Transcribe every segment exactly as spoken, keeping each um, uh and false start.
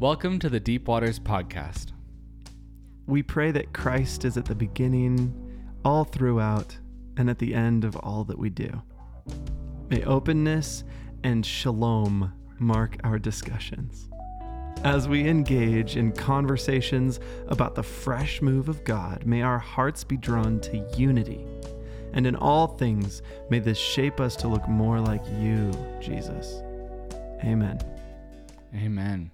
Welcome to the Deep Waters Podcast. We pray that Christ is at the beginning, all throughout, and at the end of all that we do. May openness and shalom mark our discussions as we engage in conversations about the fresh move of God. May our hearts be drawn to unity, and in all things may this shape us to look more like you, Jesus. Amen. Amen.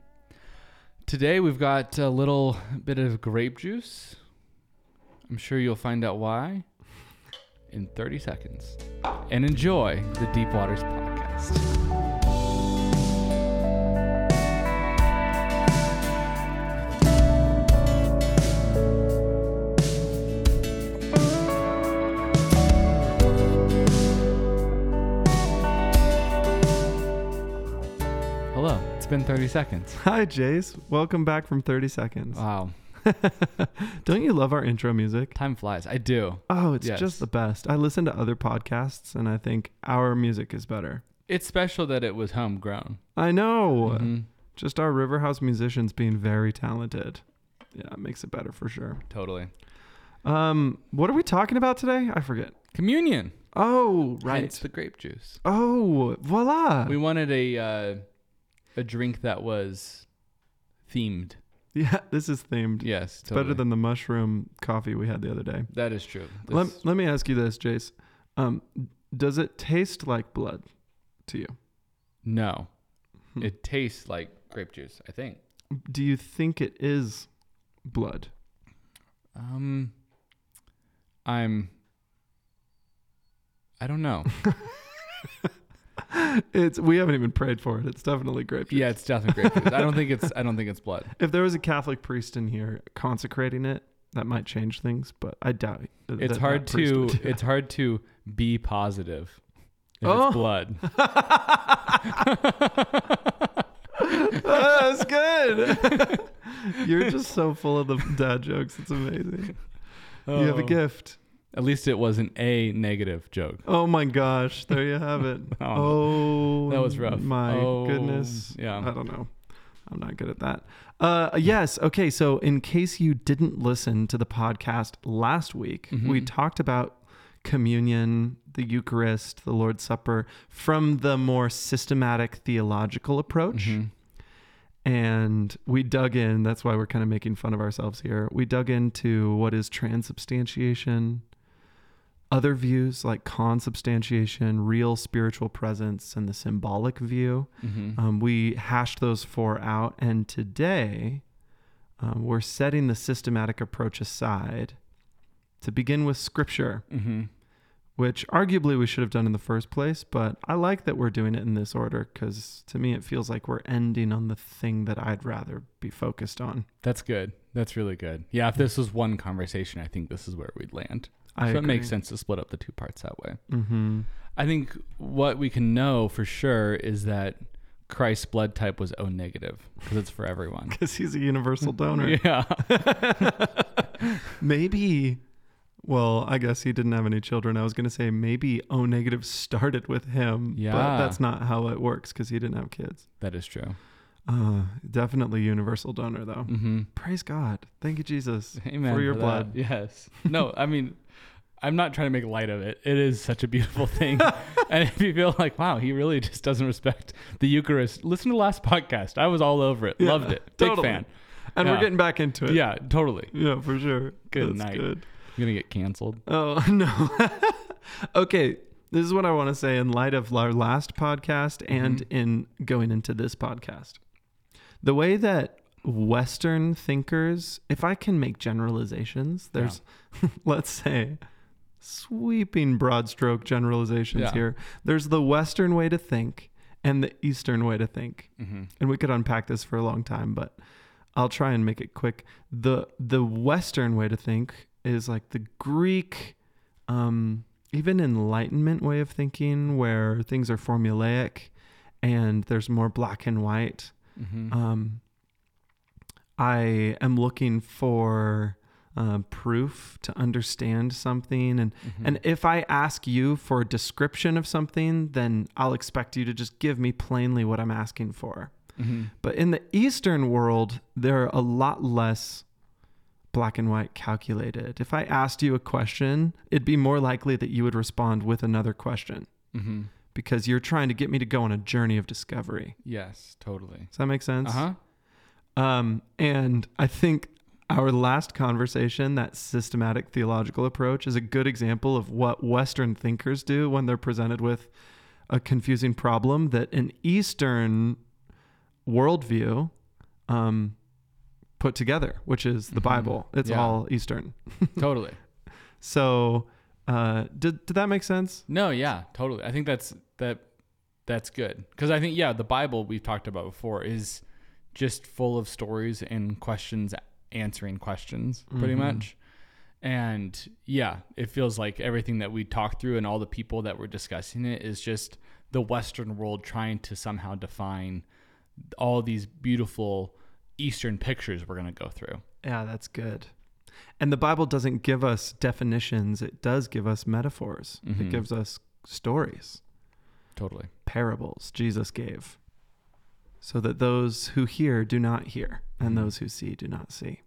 Today we've got a little bit of grape juice. I'm sure you'll find out why in thirty seconds. And enjoy the Deep Waters Podcast. It's been thirty seconds. Hi, Jace. Welcome back from thirty seconds. Wow. Don't you love our intro music? Time flies. I do. Oh, it's yes. just the best. I listen to other podcasts and I think our music is better. It's special that it was homegrown. I know. Mm-hmm. Just our Riverhouse musicians being very talented. Yeah, it makes it better for sure. Totally. Um, what are we talking about today? I forget. Communion. Oh, right. It's the grape juice. Oh, voila. We wanted a... Uh, A drink that was themed. Yeah, this is themed. Yes, totally. It's better than the mushroom coffee we had the other day. That is true. This... Let, let me ask you this, Jace. Um, does it taste like blood to you? No. Hmm. It tastes like grape juice, I think. Do you think it is blood? Um, I'm... I don't know. It's we haven't even prayed for it. It's definitely grape juice. Yeah, it's definitely grape juice. I don't think it's I don't think it's blood. If there was a Catholic priest in here consecrating it, that might change things, but I doubt it. It's that, hard that to it's hard to be positive if oh. it's blood. Oh, that's good. You're just so full of the dad jokes. It's amazing. Oh. You have a gift. At least it wasn't a negative joke. Oh my gosh. There you have it. oh, oh. That was rough. My oh, goodness. Yeah. I don't know. I'm not good at that. Uh, yes. Okay. So in case you didn't listen to the podcast last week, mm-hmm. we talked about communion, the Eucharist, the Lord's Supper from the more systematic theological approach. Mm-hmm. And we dug in. That's why we're kind of making fun of ourselves here. We dug into what is transubstantiation, other views like consubstantiation, real spiritual presence, and the symbolic view. Mm-hmm. Um, we hashed those four out. And today um, we're setting the systematic approach aside to begin with Scripture, mm-hmm. which arguably we should have done in the first place. But I like that we're doing it in this order because to me it feels like we're ending on the thing that I'd rather be focused on. That's good. That's really good. Yeah, if this was one conversation, I think this is where we'd land. I so agree. It makes sense to split up the two parts that way. Mm-hmm. I think what we can know for sure is that Christ's blood type was O negative because it's for everyone. Because he's a universal donor. Yeah. Maybe. Well, I guess he didn't have any children. I was going to say maybe O negative started with him. Yeah. But that's not how it works because he didn't have kids. That is true. Uh, definitely universal donor, though. Mm-hmm. Praise God. Thank you, Jesus. Amen for your for blood. That. Yes. No, I mean, I'm not trying to make light of it. It is such a beautiful thing. And if you feel like, wow, he really just doesn't respect the Eucharist, listen to the last podcast. I was all over it. Yeah, loved it. Totally. Big fan. And yeah. We're getting back into it. Yeah, totally. Yeah, for sure. Good that's night. Good. You're going to get canceled. Oh, no. Okay. This is what I want to say in light of our last podcast and mm-hmm. in going into this podcast. The way that Western thinkers, if I can make generalizations, there's, yeah. let's say, sweeping broad stroke generalizations yeah. here. There's the Western way to think and the Eastern way to think. Mm-hmm. And we could unpack this for a long time, but I'll try and make it quick. The The Western way to think is like the Greek, um, even Enlightenment way of thinking where things are formulaic and there's more black and white. Mm-hmm. Um, I am looking for uh, proof to understand something. And, mm-hmm. and if I ask you for a description of something, then I'll expect you to just give me plainly what I'm asking for. Mm-hmm. But in the Eastern world, they're a lot less black and white calculated. If I asked you a question, it'd be more likely that you would respond with another question. Mm-hmm. Because you're trying to get me to go on a journey of discovery. Yes, totally. Does that make sense? Uh-huh. Um, and I think our last conversation, that systematic theological approach, is a good example of what Western thinkers do when they're presented with a confusing problem that an Eastern worldview um, put together, which is the mm-hmm. Bible. It's yeah. all Eastern. Totally. So uh, did did that make sense? No, yeah, totally. I think that's that that's good. Because I think, yeah, the Bible we've talked about before is just full of stories and questions answering questions pretty mm-hmm. much. And yeah, it feels like everything that we talked through and all the people that were discussing it is just the Western world trying to somehow define all these beautiful Eastern pictures we're going to go through. Yeah, that's good. And the Bible doesn't give us definitions. It does give us metaphors. Mm-hmm. It gives us stories. Totally. Parables Jesus gave. So that those who hear do not hear, and those who see do not see,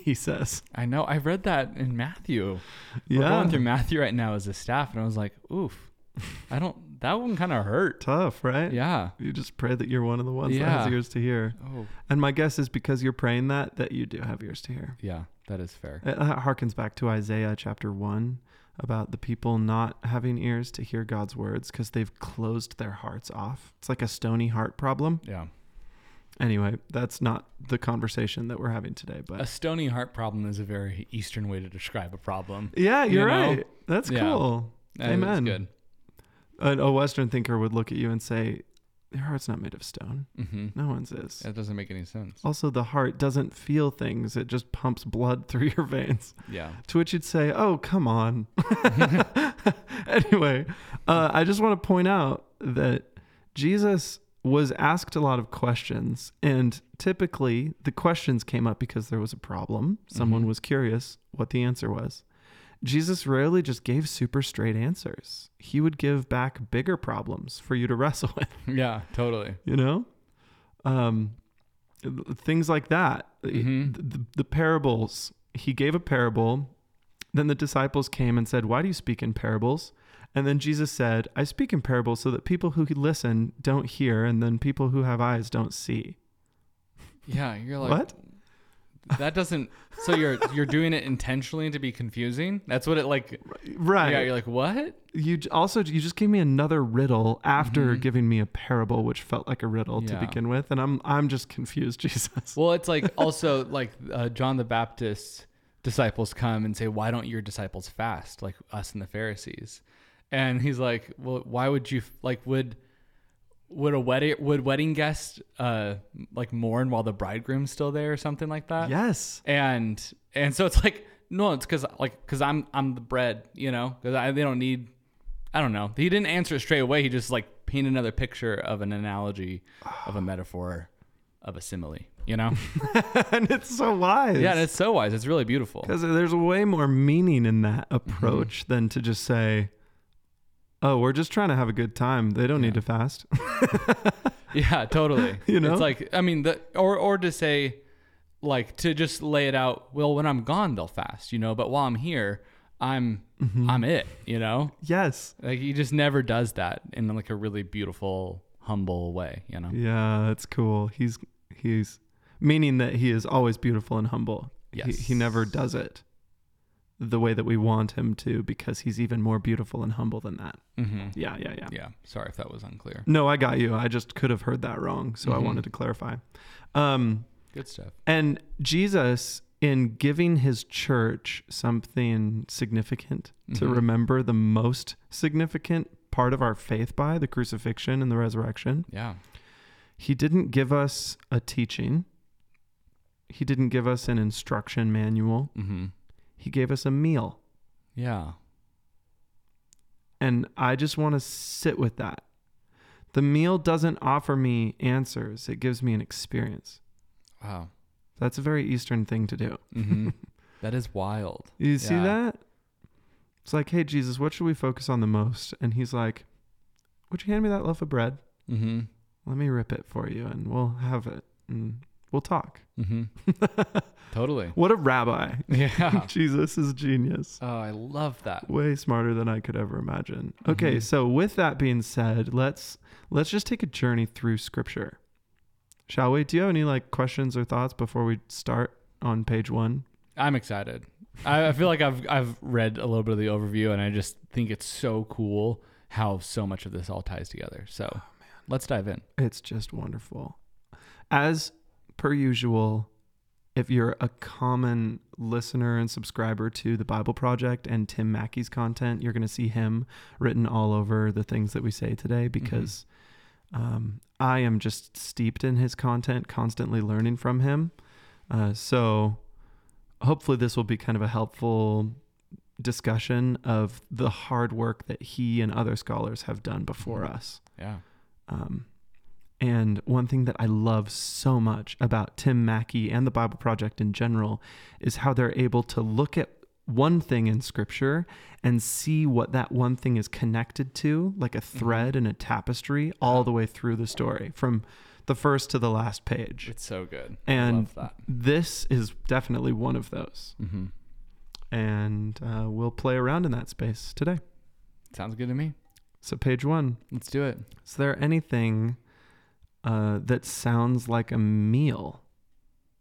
he says. I know. I read that in Matthew. Yeah. We're going through Matthew right now as a staff, and I was like, oof, I don't, that one kind of hurt. Tough, right? Yeah. You just pray that you're one of the ones yeah. that has ears to hear. Oh. And my guess is because you're praying that, that you do have ears to hear. Yeah, that is fair. It harkens back to Isaiah chapter one about the people not having ears to hear God's words because they've closed their hearts off. It's like a stony heart problem. Yeah. Anyway, that's not the conversation that we're having today. But a stony heart problem is a very Eastern way to describe a problem. Yeah, you're you know? right. That's yeah. cool. That Amen. Good. A, a Western thinker would look at you and say, your heart's not made of stone. Mm-hmm. No one's is. That doesn't make any sense. Also, the heart doesn't feel things. It just pumps blood through your veins. Yeah. To which you'd say, oh, come on. Anyway, uh, I just want to point out that Jesus was asked a lot of questions, and typically the questions came up because there was a problem. Someone mm-hmm. was curious what the answer was. Jesus rarely just gave super straight answers. He would give back bigger problems for you to wrestle with. Yeah, totally. You know, um, things like that. Mm-hmm. The, the, the parables. He gave a parable. Then the disciples came and said, why do you speak in parables? And then Jesus said, I speak in parables so that people who listen don't hear, and then people who have eyes don't see. Yeah, you're like, what? That doesn't, so you're you're doing it intentionally to be confusing? That's what it like, right. Yeah, you're like, what? You also, you just gave me another riddle after mm-hmm. giving me a parable, which felt like a riddle yeah. to begin with, and I'm I'm just confused, Jesus. Well, it's like also like uh, John the Baptist's disciples come and say, why don't your disciples fast like us and the Pharisees? And he's like, well, why would you like, would, would a wedding, would wedding guests, uh, like mourn while the bridegroom's still there or something like that? Yes. And, and so it's like, no, it's cause like, cause I'm, I'm the bread, you know, cause I, they don't need, I don't know. He didn't answer it straight away. He just like painted another picture of an analogy, of a metaphor, of a simile, you know? And it's so wise. Yeah. And it's so wise. It's really beautiful. Cause there's way more meaning in that approach mm-hmm. than to just say, oh, we're just trying to have a good time. They don't yeah. need to fast. Yeah, totally. You know, it's like, I mean, the, or, or to say like, to just lay it out. Well, when I'm gone, they'll fast, you know, but while I'm here, I'm, mm-hmm. I'm it, you know? Yes. Like he just never does that in like a really beautiful, humble way, you know? Yeah, that's cool. He's, he's meaning that he is always beautiful and humble. Yes. He, he never does it the way that we want him to, because he's even more beautiful and humble than that. Mm-hmm. Yeah, yeah, yeah. Yeah. Sorry if that was unclear. No, I got you. I just could have heard that wrong. So mm-hmm. I wanted to clarify. Um, Good stuff. And Jesus, in giving his church something significant mm-hmm. to remember the most significant part of our faith by, the crucifixion and the resurrection. Yeah. He didn't give us a teaching. He didn't give us an instruction manual. Mm-hmm. He gave us a meal. Yeah. And I just want to sit with that. The meal doesn't offer me answers. It gives me an experience. Wow. That's a very Eastern thing to do. Mm-hmm. That is wild. You yeah. see that? It's like, hey, Jesus, what should we focus on the most? And he's like, would you hand me that loaf of bread? Mm-hmm. let me rip it for you and we'll have it and we'll talk. Mm-hmm. Totally. What a rabbi. Yeah. Jesus is genius. Oh, I love that. Way smarter than I could ever imagine. Mm-hmm. Okay. So with that being said, let's, let's just take a journey through scripture. Shall we? Do you have any like questions or thoughts before we start on page one? I'm excited. I, I feel like I've, I've read a little bit of the overview and I just think it's so cool how so much of this all ties together. So oh, man. Let's dive in. It's just wonderful. As per usual, if you're a common listener and subscriber to the Bible Project and Tim Mackie's content, you're going to see him written all over the things that we say today because mm-hmm. um, I am just steeped in his content, constantly learning from him. Uh, so hopefully this will be kind of a helpful discussion of the hard work that he and other scholars have done before us. Yeah. Um, and one thing that I love so much about Tim Mackie and the Bible Project in general is how they're able to look at one thing in scripture and see what that one thing is connected to, like a thread mm-hmm. in a tapestry all the way through the story from the first to the last page. It's so good. And I love that. This is definitely one of those. Mm-hmm. And uh, we'll play around in that space today. Sounds good to me. So page one. Let's do it. Is there anything uh, that sounds like a meal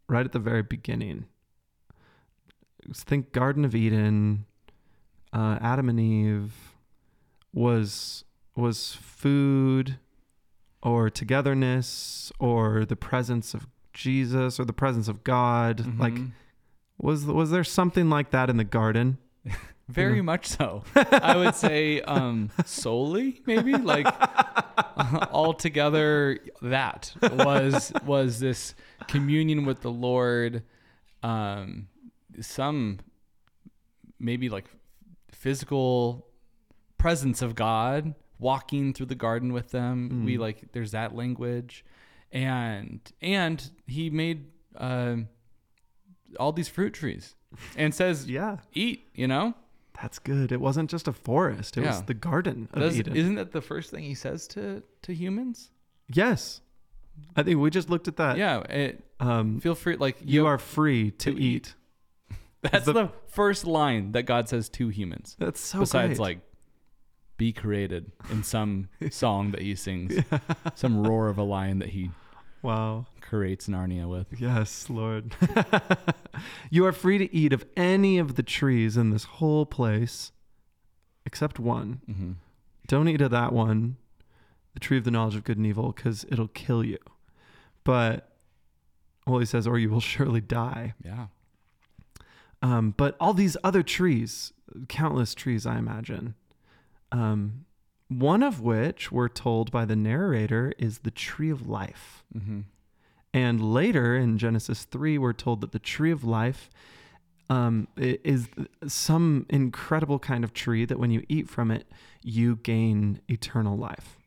right at the very beginning? Think Garden of Eden, uh, Adam and Eve was was food or togetherness or the presence of Jesus or the presence of God. Mm-hmm. Like, was was there something like that in the garden? Very much so. I would say um, solely, maybe like uh, altogether. That was was this communion with the Lord. Um, some maybe like physical presence of God walking through the garden with them. Mm. We like, there's that language and, and he made, um, uh, all these fruit trees and says, yeah, eat, you know, that's good. It wasn't just a forest. It yeah. was the Garden of That's, Eden. Isn't that the first thing he says to, to humans? Yes. I think we just looked at that. Yeah. It, um, feel free. Like you, you are free to, to eat. eat. That's the, the first line that God says to humans. That's so Besides, great. like, be created in some song that he sings, yeah. some roar of a lion that he wow creates Narnia with. Yes, Lord. You are free to eat of any of the trees in this whole place, except one. Mm-hmm. Don't eat of that one, the tree of the knowledge of good and evil, because it'll kill you. But, well, he says, or you will surely die. Yeah. Um, but all these other trees, countless trees, I imagine, um, one of which we're told by the narrator is the tree of life. Mm-hmm. And later in Genesis three, we're told that the tree of life um, is some incredible kind of tree that when you eat from it, you gain eternal life.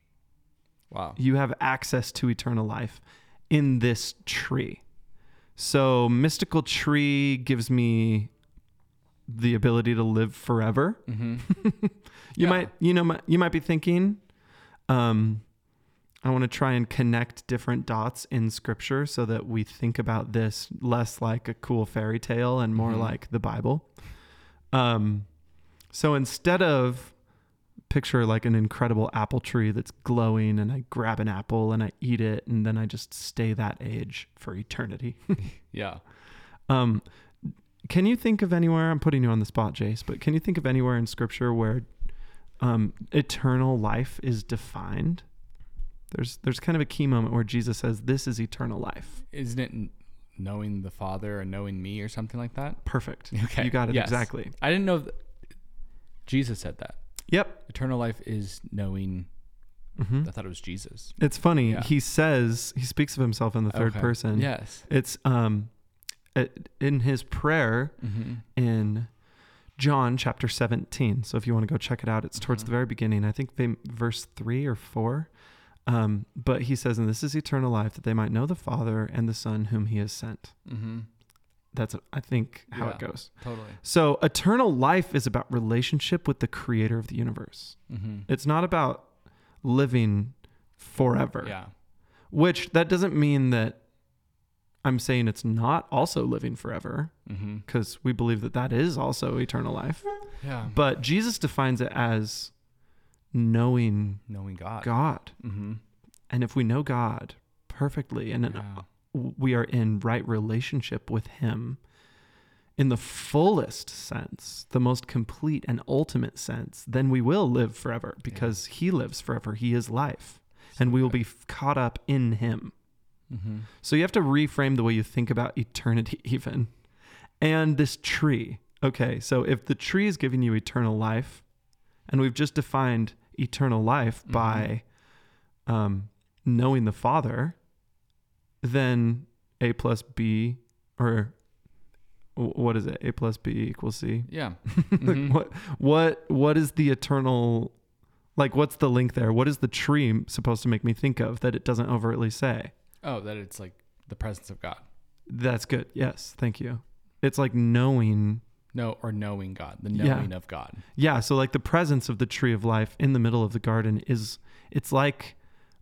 Wow. You have access to eternal life in this tree. So mystical tree gives me the ability to live forever. Mm-hmm. you yeah. might, you know, you might be thinking, um, I want to try and connect different dots in scripture so that we think about this less like a cool fairy tale and more mm-hmm. like the Bible. Um, so instead of picture like an incredible apple tree that's glowing and I grab an apple and I eat it and then I just stay that age for eternity. Yeah. Um, can you think of anywhere, I'm putting you on the spot, Jace, but can you think of anywhere in scripture where um, eternal life is defined? There's, there's kind of a key moment where Jesus says, this is eternal life. Isn't it knowing the Father or knowing me or something like that? Perfect. Okay. You got it. Yes. Exactly. I didn't know th- Jesus said that. Yep. Eternal life is knowing. Mm-hmm. I thought it was Jesus. It's funny. Yeah. He says, he speaks of himself in the third okay. person. Yes. It's um, in his prayer mm-hmm. in John chapter seventeen. So if you want to go check it out, it's towards mm-hmm. the very beginning. I think they, verse three or four. Um, but he says, and this is eternal life, that they might know the Father and the Son whom he has sent. Mm-hmm. That's, I think, how yeah, it goes. Totally. So eternal life is about relationship with the creator of the universe. Mm-hmm. It's not about living forever. Yeah. Which, that doesn't mean that I'm saying it's not also living forever, because mm-hmm. we believe that that is also eternal life. Yeah. But Jesus defines it as knowing, knowing God. God. Mm-hmm. And if we know God perfectly and yeah. we are in right relationship with him in the fullest sense, the most complete and ultimate sense, then we will live forever because yeah. he lives forever. He is life. So and we will be caught up in him. Mm-hmm. So you have to reframe the way you think about eternity even. And this tree. Okay, so if the tree is giving you eternal life, and we've just defined eternal life mm-hmm. by um, knowing the Father, then A plus B, or what is it? A plus B equals C? Yeah. Mm-hmm. What, what, what is the eternal... Like, what's the link there? What is the tree supposed to make me think of that it doesn't overtly say? Oh, that it's like the presence of God. That's good. Yes. Thank you. It's like knowing. No, or knowing God, the knowing yeah. of God. Yeah. So like the presence of the tree of life in the middle of the garden is, it's like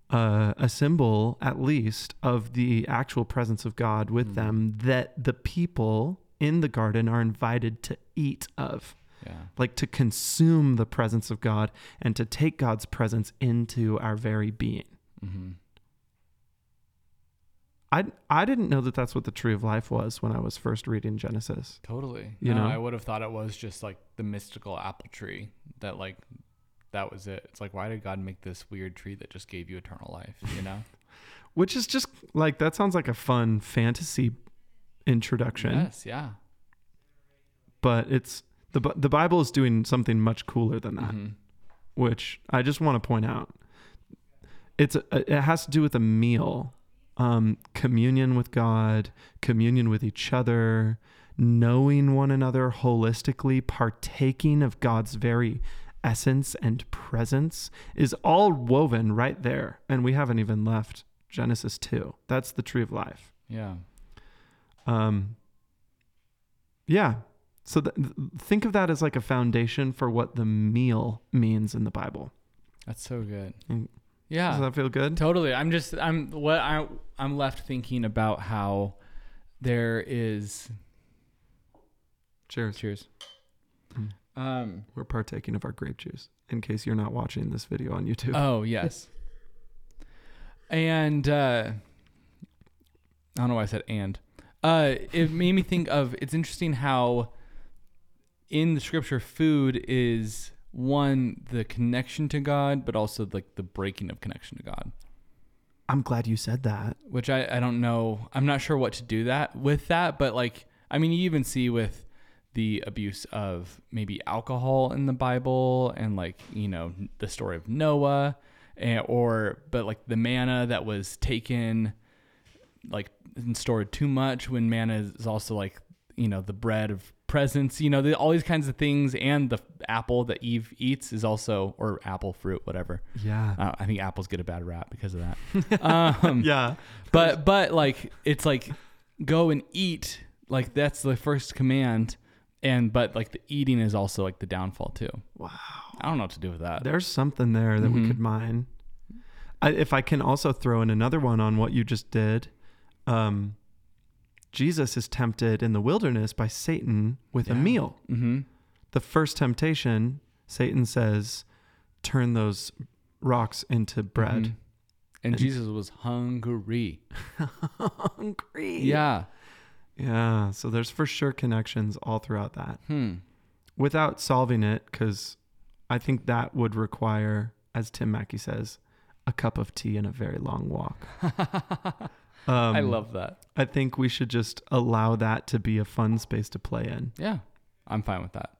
uh, a symbol, at least, of the actual presence of God with mm. them that the people in the garden are invited to eat of. Yeah. Like to consume the presence of God and to take God's presence into our very being. Mm-hmm. I, I didn't know that that's what the tree of life was when I was first reading Genesis. Totally. You no, know, I would have thought it was just like the mystical apple tree that like, that was it. It's like, why did God make this weird tree that just gave you eternal life, you know? Which is just like, that sounds like a fun fantasy introduction. Yes. Yeah. But it's the, the Bible is doing something much cooler than that, mm-hmm. which I just want to point out. It's, a, it has to do with a meal. Um, communion with God, communion with each other, knowing one another holistically, partaking of God's very essence and presence is all woven right there. And we haven't even left Genesis two. That's the tree of life. Yeah. Um. Yeah. So th- think of that as like a foundation for what the meal means in the Bible. That's so good. And, yeah. Does that feel good? Totally. I'm just, I'm, what I, I'm left thinking about how there is. Cheers. Cheers. Mm. Um, We're partaking of our grape juice in case you're not watching this video on YouTube. Oh, yes. And, uh, I don't know why I said and, uh, it made me think of, it's interesting how in the scripture, food is one, the connection to God, but also like the breaking of connection to God. I'm glad you said that. Which I, I don't know. I'm not sure what to do that with that, but like, I mean, you even see with the abuse of maybe alcohol in the Bible and like, you know, the story of Noah and, or, but like the manna that was taken like and stored too much when manna is also like, you know, the bread of presence, you know, the, all these kinds of things. And the apple that Eve eats is also, or apple fruit, whatever. Yeah. Uh, I think apples get a bad rap because of that. Um, yeah. But, but like, it's like, go and eat. Like that's the first command. And, but like the eating is also like the downfall too. Wow. I don't know what to do with that. There's something there that mm-hmm. we could mine. I, if I can also throw in another one on what you just did. Um, Jesus is tempted in the wilderness by Satan with yeah. a meal. Mm-hmm. The first temptation, Satan says, turn those rocks into bread. Mm-hmm. And, and Jesus was hungry. Hungry. Yeah. Yeah. So there's for sure connections all throughout that. Hmm. Without solving it, because I think that would require, as Tim Mackie says, a cup of tea and a very long walk. Um, I love that. I think we should just allow that to be a fun space to play in. Yeah, I'm fine with that.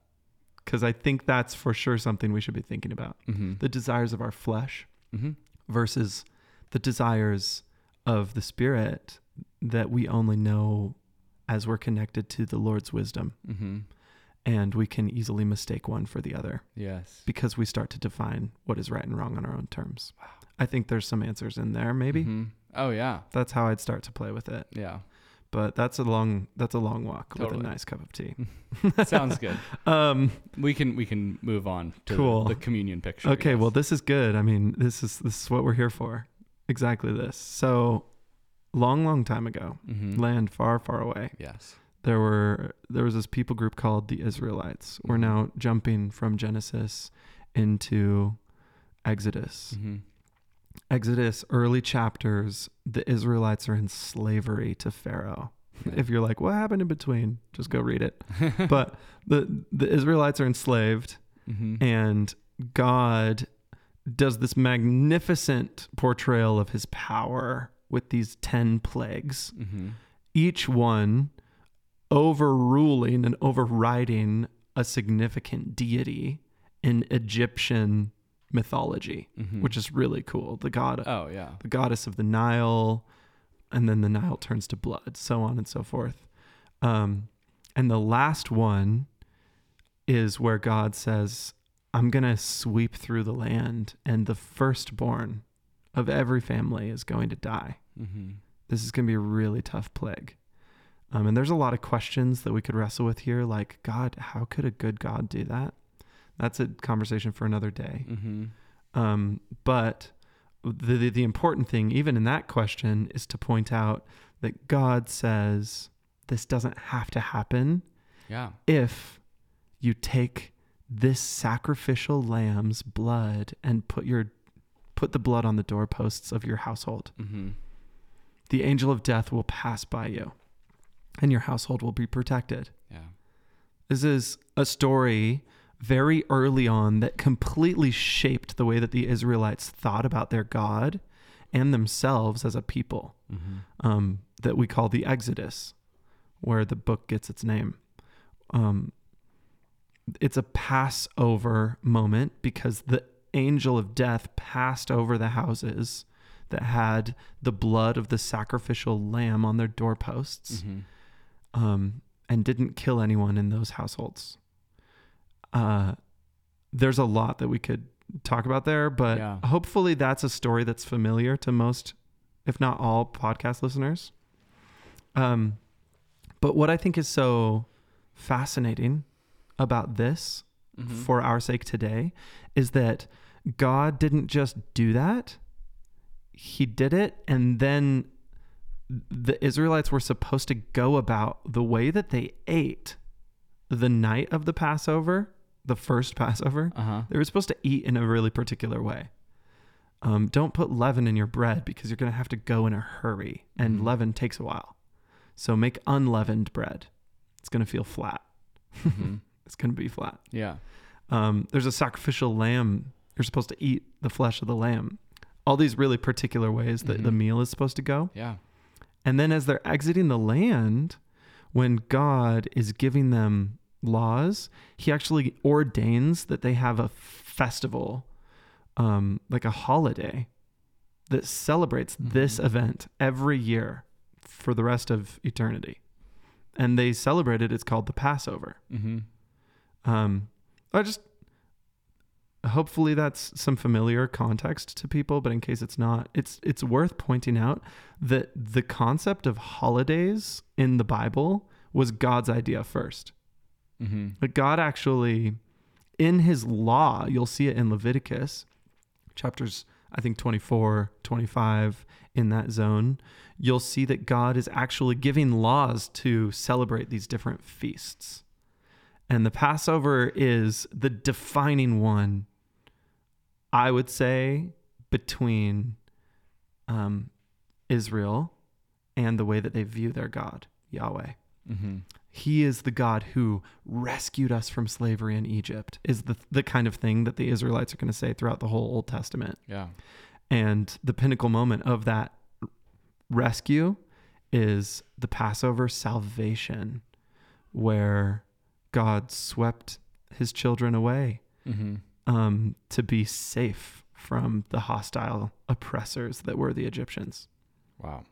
Because I think that's for sure something we should be thinking about. Mm-hmm. The desires of our flesh mm-hmm. versus the desires of the spirit that we only know as we're connected to the Lord's wisdom. Mm-hmm. And we can easily mistake one for the other. Yes. Because we start to define what is right and wrong on our own terms. Wow. I think there's some answers in there, maybe. Mm-hmm. Oh yeah. That's how I'd start to play with it. Yeah. But that's a long, that's a long walk totally. With a nice cup of tea. Sounds good. Um, we can, we can move on to cool. the, the communion picture. Okay. Yes. Well, this is good. I mean, this is, this is what we're here for. exactly this. So long, long time ago, mm-hmm. land far, far away. Yes. There were there was this people group called the Israelites. Mm-hmm. We're now jumping from Genesis into Exodus. Mm-hmm. Exodus, early chapters, the Israelites are in slavery to Pharaoh. If you're like, what happened in between? Just go read it. But the the Israelites are enslaved, mm-hmm. and God does this magnificent portrayal of his power with these ten plagues, mm-hmm. each one overruling and overriding a significant deity in Egyptian mythology, mm-hmm. which is really cool. The god, oh yeah, the goddess of the Nile, and then the Nile turns to blood, so on and so forth. Um, and the last one is where God says, I'm going to sweep through the land, and the firstborn of every family is going to die. Mm-hmm. This is going to be a really tough plague. Um, and there's a lot of questions that we could wrestle with here, like, God, how could a good God do that? That's a conversation for another day. Mm-hmm. Um, but the, the the important thing, even in that question, is to point out that God says this doesn't have to happen. Yeah. If you take this sacrificial lamb's blood and put your put the blood on the doorposts of your household, mm-hmm. the angel of death will pass by you, and your household will be protected. Yeah. This is a story very early on that completely shaped the way that the Israelites thought about their God and themselves as a people, mm-hmm. um, that we call the Exodus, where the book gets its name. Um, it's a Passover moment because the angel of death passed over the houses that had the blood of the sacrificial lamb on their doorposts, mm-hmm. um, and didn't kill anyone in those households. Uh, there's a lot that we could talk about there, but yeah. hopefully that's a story that's familiar to most, if not all, podcast listeners. Um, but what I think is so fascinating about this, mm-hmm. for our sake today, is that God didn't just do that. He did it, and then the Israelites were supposed to go about the way that they ate the night of the Passover. The first Passover, uh-huh. they were supposed to eat in a really particular way. Um, don't put leaven in your bread because you're going to have to go in a hurry, and mm-hmm. leaven takes a while. So make unleavened bread. It's going to feel flat. Mm-hmm. It's going to be flat. Yeah. Um, there's a sacrificial lamb. You're supposed to eat the flesh of the lamb. All these really particular ways that mm-hmm. the meal is supposed to go. Yeah. And then as they're exiting the land, when God is giving them laws, he actually ordains that they have a festival, um, like a holiday that celebrates mm-hmm. this event every year for the rest of eternity. And they celebrate it. It's called the Passover. Mm-hmm. Um, I just, hopefully that's some familiar context to people, but in case it's not, it's, it's worth pointing out that the concept of holidays in the Bible was God's idea first. Mm-hmm. But God actually, in his law, you'll see it in Leviticus chapters, I think twenty-four, twenty-five, in that zone, you'll see that God is actually giving laws to celebrate these different feasts. And the Passover is the defining one, I would say, between um, Israel and the way that they view their God, Yahweh. Mm-hmm. He is the God who rescued us from slavery in Egypt, is the the kind of thing that the Israelites are going to say throughout the whole Old Testament. Yeah. And the pinnacle moment of that rescue is the Passover salvation, where God swept his children away, mm-hmm. um, to be safe from the hostile oppressors that were the Egyptians. Wow.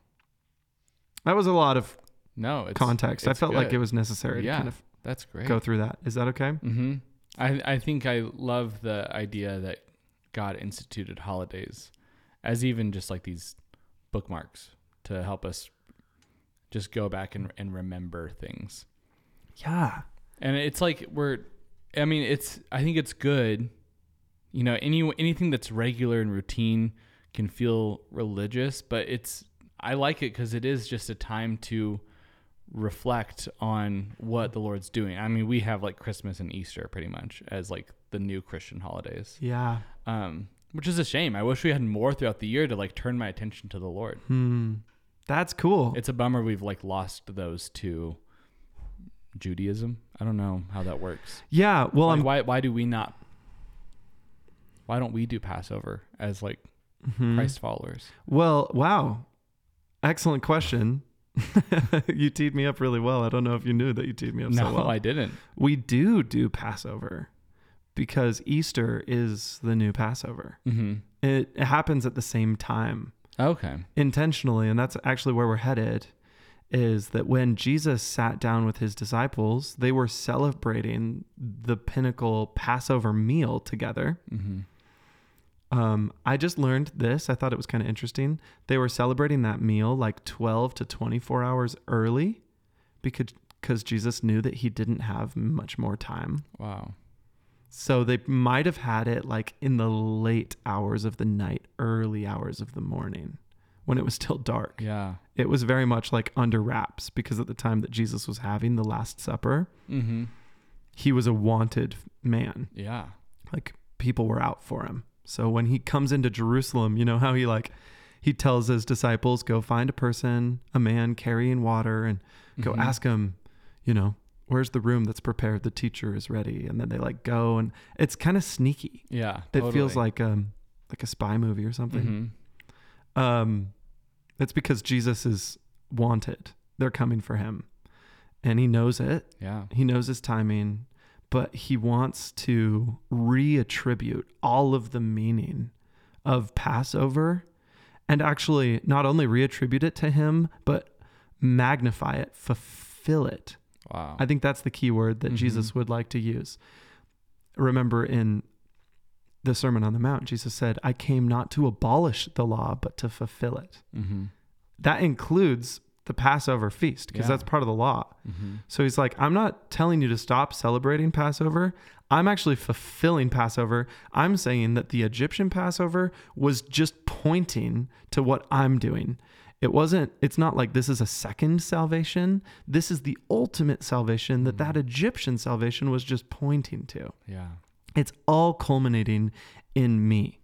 That was a lot of No, it's context. It's I felt good. Like it was necessary yeah, to kind of that's great. Go through that. Is that okay? Mm-hmm. I, I think I love the idea that God instituted holidays as even just like these bookmarks to help us just go back and, and remember things. Yeah. And it's like we're, I mean, it's, I think it's good. You know, any anything that's regular and routine can feel religious, but it's, I like it because it is just a time to reflect on what the Lord's doing. I mean, we have like Christmas and Easter pretty much as like the new Christian holidays. Yeah. Um, which is a shame. I wish we had more throughout the year to like turn my attention to the Lord. Hmm. That's cool. It's a bummer we've like lost those to Judaism. I don't know how that works. Yeah. Well, like, why why do we not? Why don't we do Passover as like mm-hmm. Christ followers? Well, wow. Excellent question. You teed me up really well. I don't know if you knew that you teed me up no, so well. No, I didn't. We do do Passover because Easter is the new Passover. Mm-hmm. It, it happens at the same time. Okay. Intentionally. And that's actually where we're headed, is that when Jesus sat down with his disciples, they were celebrating the pinnacle Passover meal together. Mm-hmm. Um, I just learned this. I thought it was kind of interesting. They were celebrating that meal like twelve to twenty-four hours early because, because Jesus knew that he didn't have much more time. Wow. So they might have had it like in the late hours of the night, early hours of the morning when it was still dark. Yeah. It was very much like under wraps because at the time that Jesus was having the Last Supper, mm-hmm. he was a wanted man. Yeah. Like people were out for him. So when he comes into Jerusalem, you know how he like, he tells his disciples, go find a person, a man carrying water, and go mm-hmm. ask him, you know, where's the room that's prepared? The teacher is ready. And then they like go, and it's kind of sneaky. Yeah. It totally. feels like, um, like a spy movie or something. Mm-hmm. Um, it's because Jesus is wanted. They're coming for him and he knows it. Yeah. He knows his timing. But he wants to reattribute all of the meaning of Passover and actually not only reattribute it to him, but magnify it, fulfill it. Wow. I think that's the key word that mm-hmm. Jesus would like to use. Remember in the Sermon on the Mount, Jesus said, I came not to abolish the law, but to fulfill it. Mm-hmm. That includes the Passover feast, because yeah. that's part of the law. Mm-hmm. So he's like, I'm not telling you to stop celebrating Passover. I'm actually fulfilling Passover. I'm saying that the Egyptian Passover was just pointing to what I'm doing. It wasn't, it's not like this is a second salvation. This is the ultimate salvation that mm-hmm. that Egyptian salvation was just pointing to. Yeah. It's all culminating in me.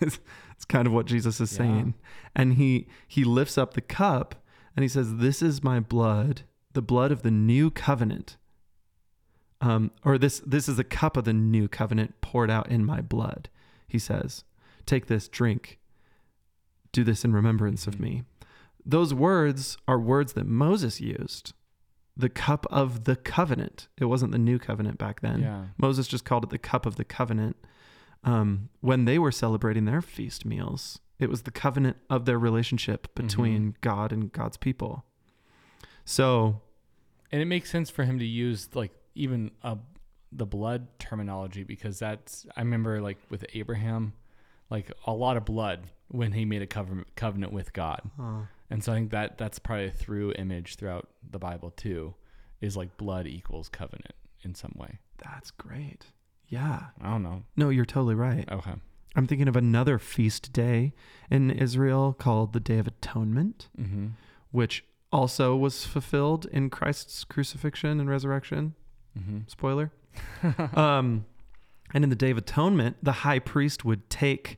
it's, it's kind of what Jesus is yeah. saying. And he, he lifts up the cup and he says, this is my blood, the blood of the new covenant. Um, or this this is the cup of the new covenant poured out in my blood, he says. Take this, drink. Do this in remembrance mm-hmm. of me. Those words are words that Moses used. The cup of the covenant. It wasn't the new covenant back then. Yeah. Moses just called it the cup of the covenant. Um, when they were celebrating their feast meals, it was the covenant of their relationship between mm-hmm. God and God's people. So, and it makes sense for him to use like even uh, the blood terminology, because that's, I remember like with Abraham, like a lot of blood when he made a covenant, covenant with God. Huh. And so I think that that's probably a through image throughout the Bible too, is like blood equals covenant in some way. That's great. Yeah. I don't know. No, you're totally right. Okay. I'm thinking of another feast day in Israel called the Day of Atonement, mm-hmm. which also was fulfilled in Christ's crucifixion and resurrection. Mm-hmm. Spoiler. um, and in the Day of Atonement, the high priest would take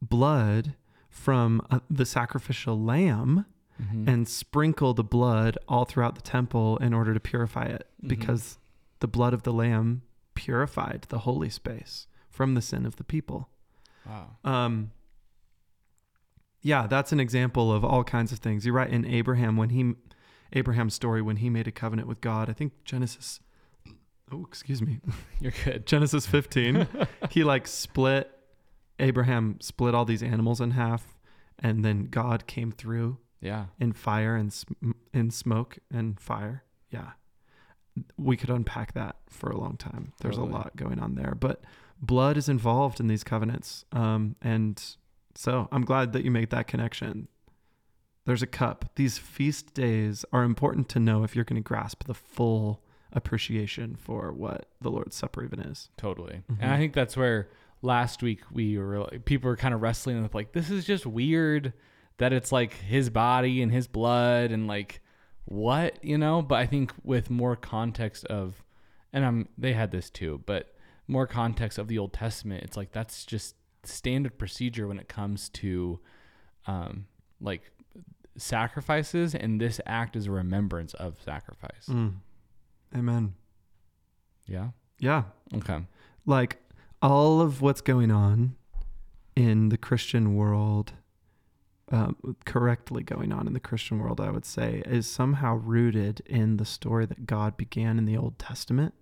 blood from uh, the sacrificial lamb mm-hmm. and sprinkle the blood all throughout the temple in order to purify it, mm-hmm. because the blood of the lamb purified the holy space from the sin of the people. Wow. Um, yeah, that's an example of all kinds of things. You're right. In Abraham, when he, Abraham's story, when he made a covenant with God, I think Genesis, oh, excuse me. You're good. Genesis fifteen, he like split, Abraham split all these animals in half, and then God came through yeah. in fire and sm- in smoke and fire. Yeah. We could unpack that for a long time. There's totally. a lot going on there, but blood is involved in these covenants. Um, and so I'm glad that you made that connection. There's a cup. These feast days are important to know if you're going to grasp the full appreciation for what the Lord's Supper even is. Totally. Mm-hmm. And I think that's where last week we were people were kind of wrestling with like, this is just weird that it's like his body and his blood and like what, you know, but I think with more context of, and I'm, they had this too, but more context of the Old Testament, it's like, that's just standard procedure when it comes to um, like sacrifices. And this act is a remembrance of sacrifice. Mm. Amen. Yeah. Yeah. Okay. Like all of what's going on in the Christian world, um, correctly going on in the Christian world, I would say, is somehow rooted in the story that God began in the Old Testament.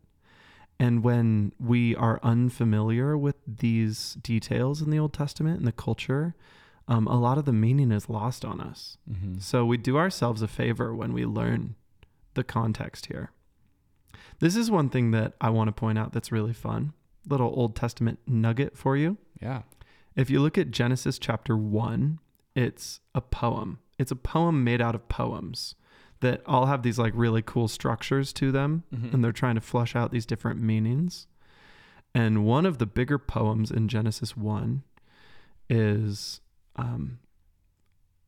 And when we are unfamiliar with these details in the Old Testament and the culture, um, a lot of the meaning is lost on us. Mm-hmm. So we do ourselves a favor when we learn the context here. This is one thing that I want to point out that's really fun. Little Old Testament nugget for you. Yeah. If you look at Genesis chapter one, it's a poem. It's a poem made out of poems that all have these like really cool structures to them. Mm-hmm. And they're trying to flush out these different meanings. And one of the bigger poems in Genesis one is, um,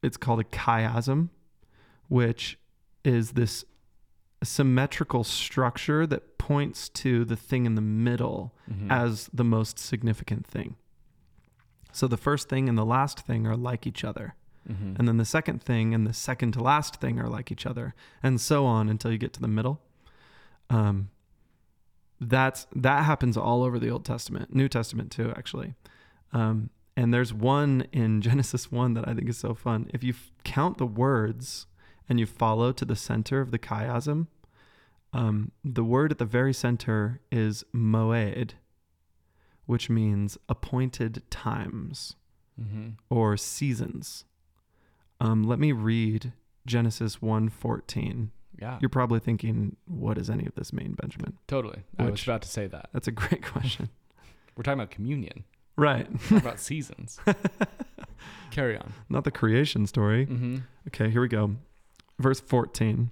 it's called a chiasm, which is this symmetrical structure that points to the thing in the middle mm-hmm. as the most significant thing. So the first thing and the last thing are like each other. Mm-hmm. And then the second thing and the second to last thing are like each other, and so on until you get to the middle. Um, that's, that happens all over the Old Testament, New Testament too, actually. Um, and there's one in Genesis one that I think is so fun. If you f- count the words and you follow to the center of the chiasm, um, the word at the very center is moed, which means appointed times mm-hmm. or seasons. Um, let me read Genesis one fourteen. Yeah. You're probably thinking, what does any of this mean, Benjamin? Totally. Which, I was about to say that. That's a great question. We're talking about communion. Right. We're talking about seasons. Carry on. Not the creation story. Mm-hmm. Okay, here we go. Verse fourteen.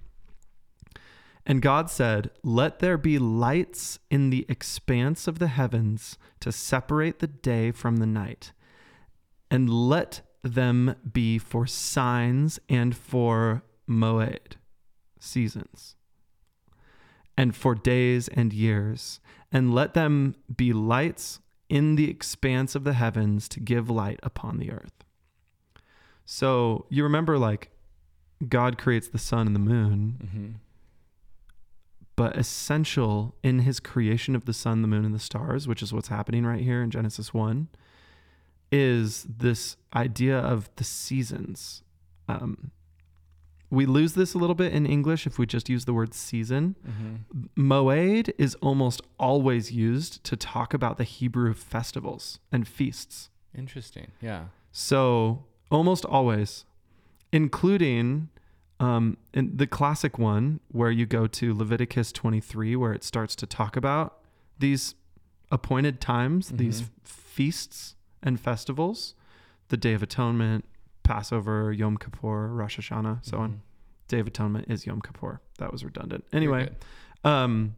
And God said, let there be lights in the expanse of the heavens to separate the day from the night, and let them be for signs and for moed, seasons, and for days and years, and let them be lights in the expanse of the heavens to give light upon the earth. So you remember, like, God creates the sun and the moon, mm-hmm. but essential in his creation of the sun, the moon, and the stars, which is what's happening right here in Genesis one, is this idea of the seasons. Um, we lose this a little bit in English if we just use the word season. Mm-hmm. Moed is almost always used to talk about the Hebrew festivals and feasts. Interesting, yeah. So almost always, including um, in the classic one where you go to Leviticus twenty-three, where it starts to talk about these appointed times, mm-hmm. these feasts and festivals, the Day of Atonement, Passover, Yom Kippur, Rosh Hashanah, so mm-hmm. on. Day of Atonement is Yom Kippur. That was redundant. Anyway, um,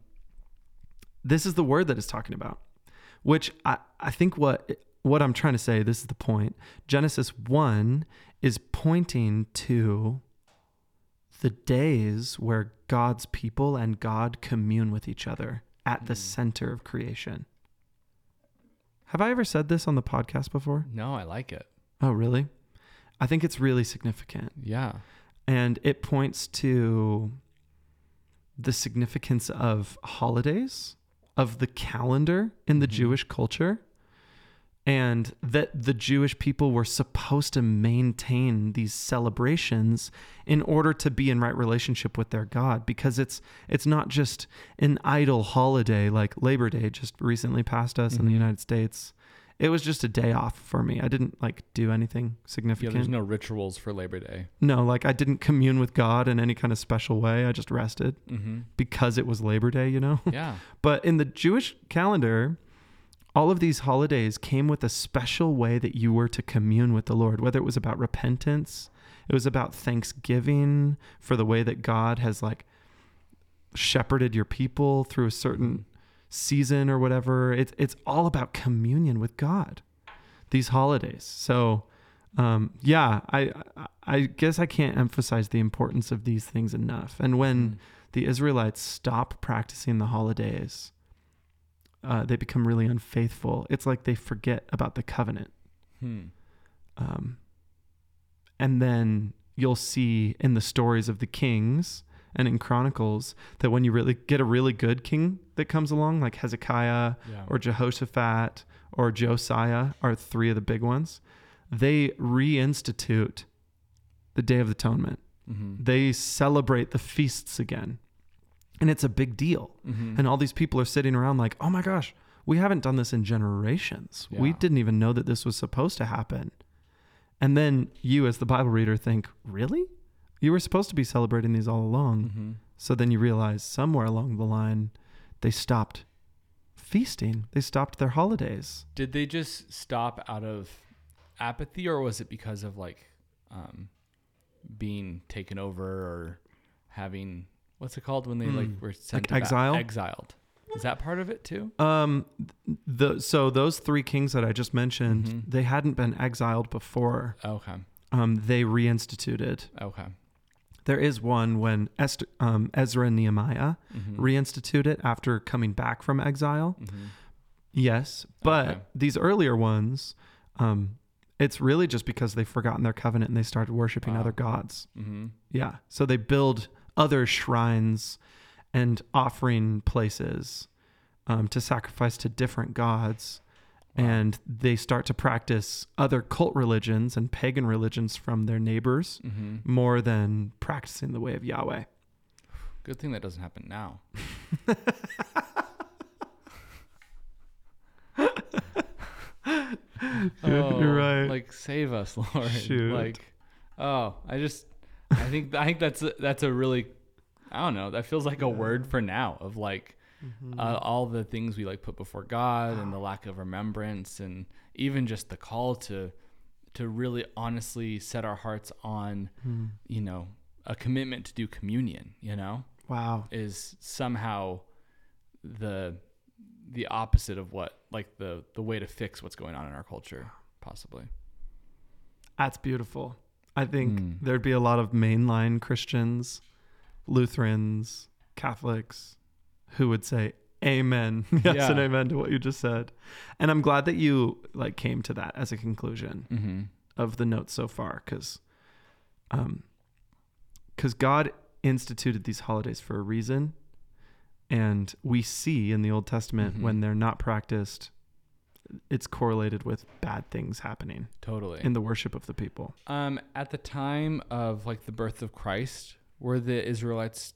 this is the word that it's talking about, which I, I think what what I'm trying to say, this is the point. Genesis one is pointing to the days where God's people and God commune with each other at mm. the center of creation. Have I ever said this on the podcast before? No, I like it. Oh, really? I think it's really significant. Yeah. And it points to the significance of holidays, of the calendar in the mm-hmm. Jewish culture, and that the Jewish people were supposed to maintain these celebrations in order to be in right relationship with their God, because it's it's not just an idle holiday like Labor Day just recently passed us mm-hmm. in the United States. It was just a day off for me. I didn't like do anything significant. Yeah, there's no rituals for Labor Day. No, like I didn't commune with God in any kind of special way. I just rested mm-hmm. because it was Labor Day, you know? Yeah. But in the Jewish calendar, all of these holidays came with a special way that you were to commune with the Lord, whether it was about repentance, it was about thanksgiving for the way that God has like shepherded your people through a certain season or whatever. It's it's all about communion with God, these holidays. So um, yeah, I I guess I can't emphasize the importance of these things enough. And when mm. the Israelites stop practicing the holidays, uh, they become really unfaithful. It's like they forget about the covenant. Hmm. Um, and then you'll see in the stories of the kings and in Chronicles that when you really get a really good king that comes along, like Hezekiah yeah. or Jehoshaphat or Josiah are three of the big ones, they reinstitute the Day of Atonement. Mm-hmm. They celebrate the feasts again. And it's a big deal. Mm-hmm. And all these people are sitting around like, oh my gosh, we haven't done this in generations. Yeah. We didn't even know that this was supposed to happen. And then you as the Bible reader think, really? You were supposed to be celebrating these all along. Mm-hmm. So then you realize somewhere along the line, they stopped feasting. They stopped their holidays. Did they just stop out of apathy, or was it because of like um, being taken over or having, what's it called when they mm. like were sent like exile? Exiled. Is that part of it too? Um, the so those three kings that I just mentioned, mm-hmm. they hadn't been exiled before. Okay. Um, they reinstituted. Okay. There is one when Est- um, Ezra and Nehemiah mm-hmm. reinstitute it after coming back from exile. Mm-hmm. Yes, but okay. these earlier ones, um, it's really just because they've forgotten their covenant and they started worshiping wow. other gods. Mm-hmm. Yeah, so they build other shrines and offering places um, to sacrifice to different gods. Wow. And they start to practice other cult religions and pagan religions from their neighbors mm-hmm. more than practicing the way of Yahweh. Good thing that doesn't happen now. oh, You're right. Like, save us, Lord. Shoot. Like, oh, I just, I think, I think that's a, that's a really, I don't know. That feels like a word for now of like, Mm-hmm. Uh, all the things we like put before God wow. and the lack of remembrance and even just the call to to really honestly set our hearts on mm. you know, a commitment to do communion, you know, wow is somehow the the opposite of what like the the way to fix what's going on in our culture possibly. That's beautiful. I think mm. there'd be a lot of mainline Christians, Lutherans, Catholics who would say amen. Yes, yeah. and amen to what you just said. And I'm glad that you like came to that as a conclusion mm-hmm. of the notes so far. Cause, um, cause God instituted these holidays for a reason. And we see in the Old Testament mm-hmm. when they're not practiced, it's correlated with bad things happening. Totally. In the worship of the people. Um, at the time of like the birth of Christ, were the Israelites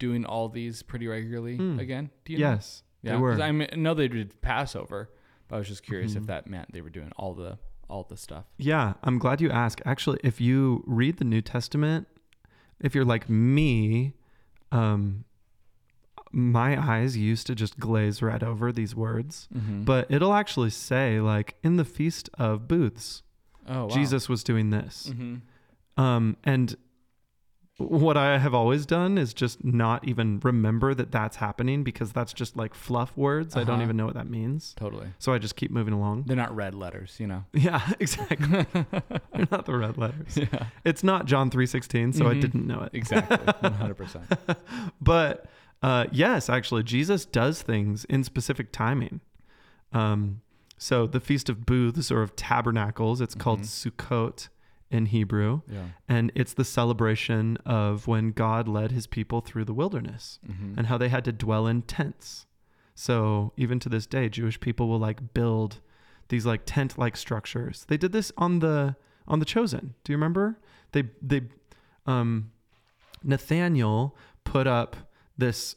doing all these pretty regularly mm. again? Do you yes, know? Yeah, they were. I mean, I know they did Passover, but I was just curious mm-hmm. if that meant they were doing all the all the stuff. Yeah, I'm glad you asked. Actually, if you read the New Testament, if you're like me, um, my eyes used to just glaze right over these words, mm-hmm. but it'll actually say like in the Feast of Booths, oh, wow. Jesus was doing this. Mm-hmm. Um, and what I have always done is just not even remember that that's happening because that's just like fluff words. Uh-huh. I don't even know what that means. Totally. So I just keep moving along. They're not red letters, you know? Yeah, exactly. They're not the red letters. Yeah. It's not John three sixteen, so mm-hmm. I didn't know it. Exactly, one hundred percent. But uh, yes, actually, Jesus does things in specific timing. Um, so the Feast of Booths or of Tabernacles, it's mm-hmm. called Sukkot in Hebrew. Yeah. And it's the celebration of when God led his people through the wilderness mm-hmm. and how they had to dwell in tents. So even to this day, Jewish people will like build these like tent like structures. They did this on the, on the Chosen. Do you remember? They, they, um, Nathaniel put up this,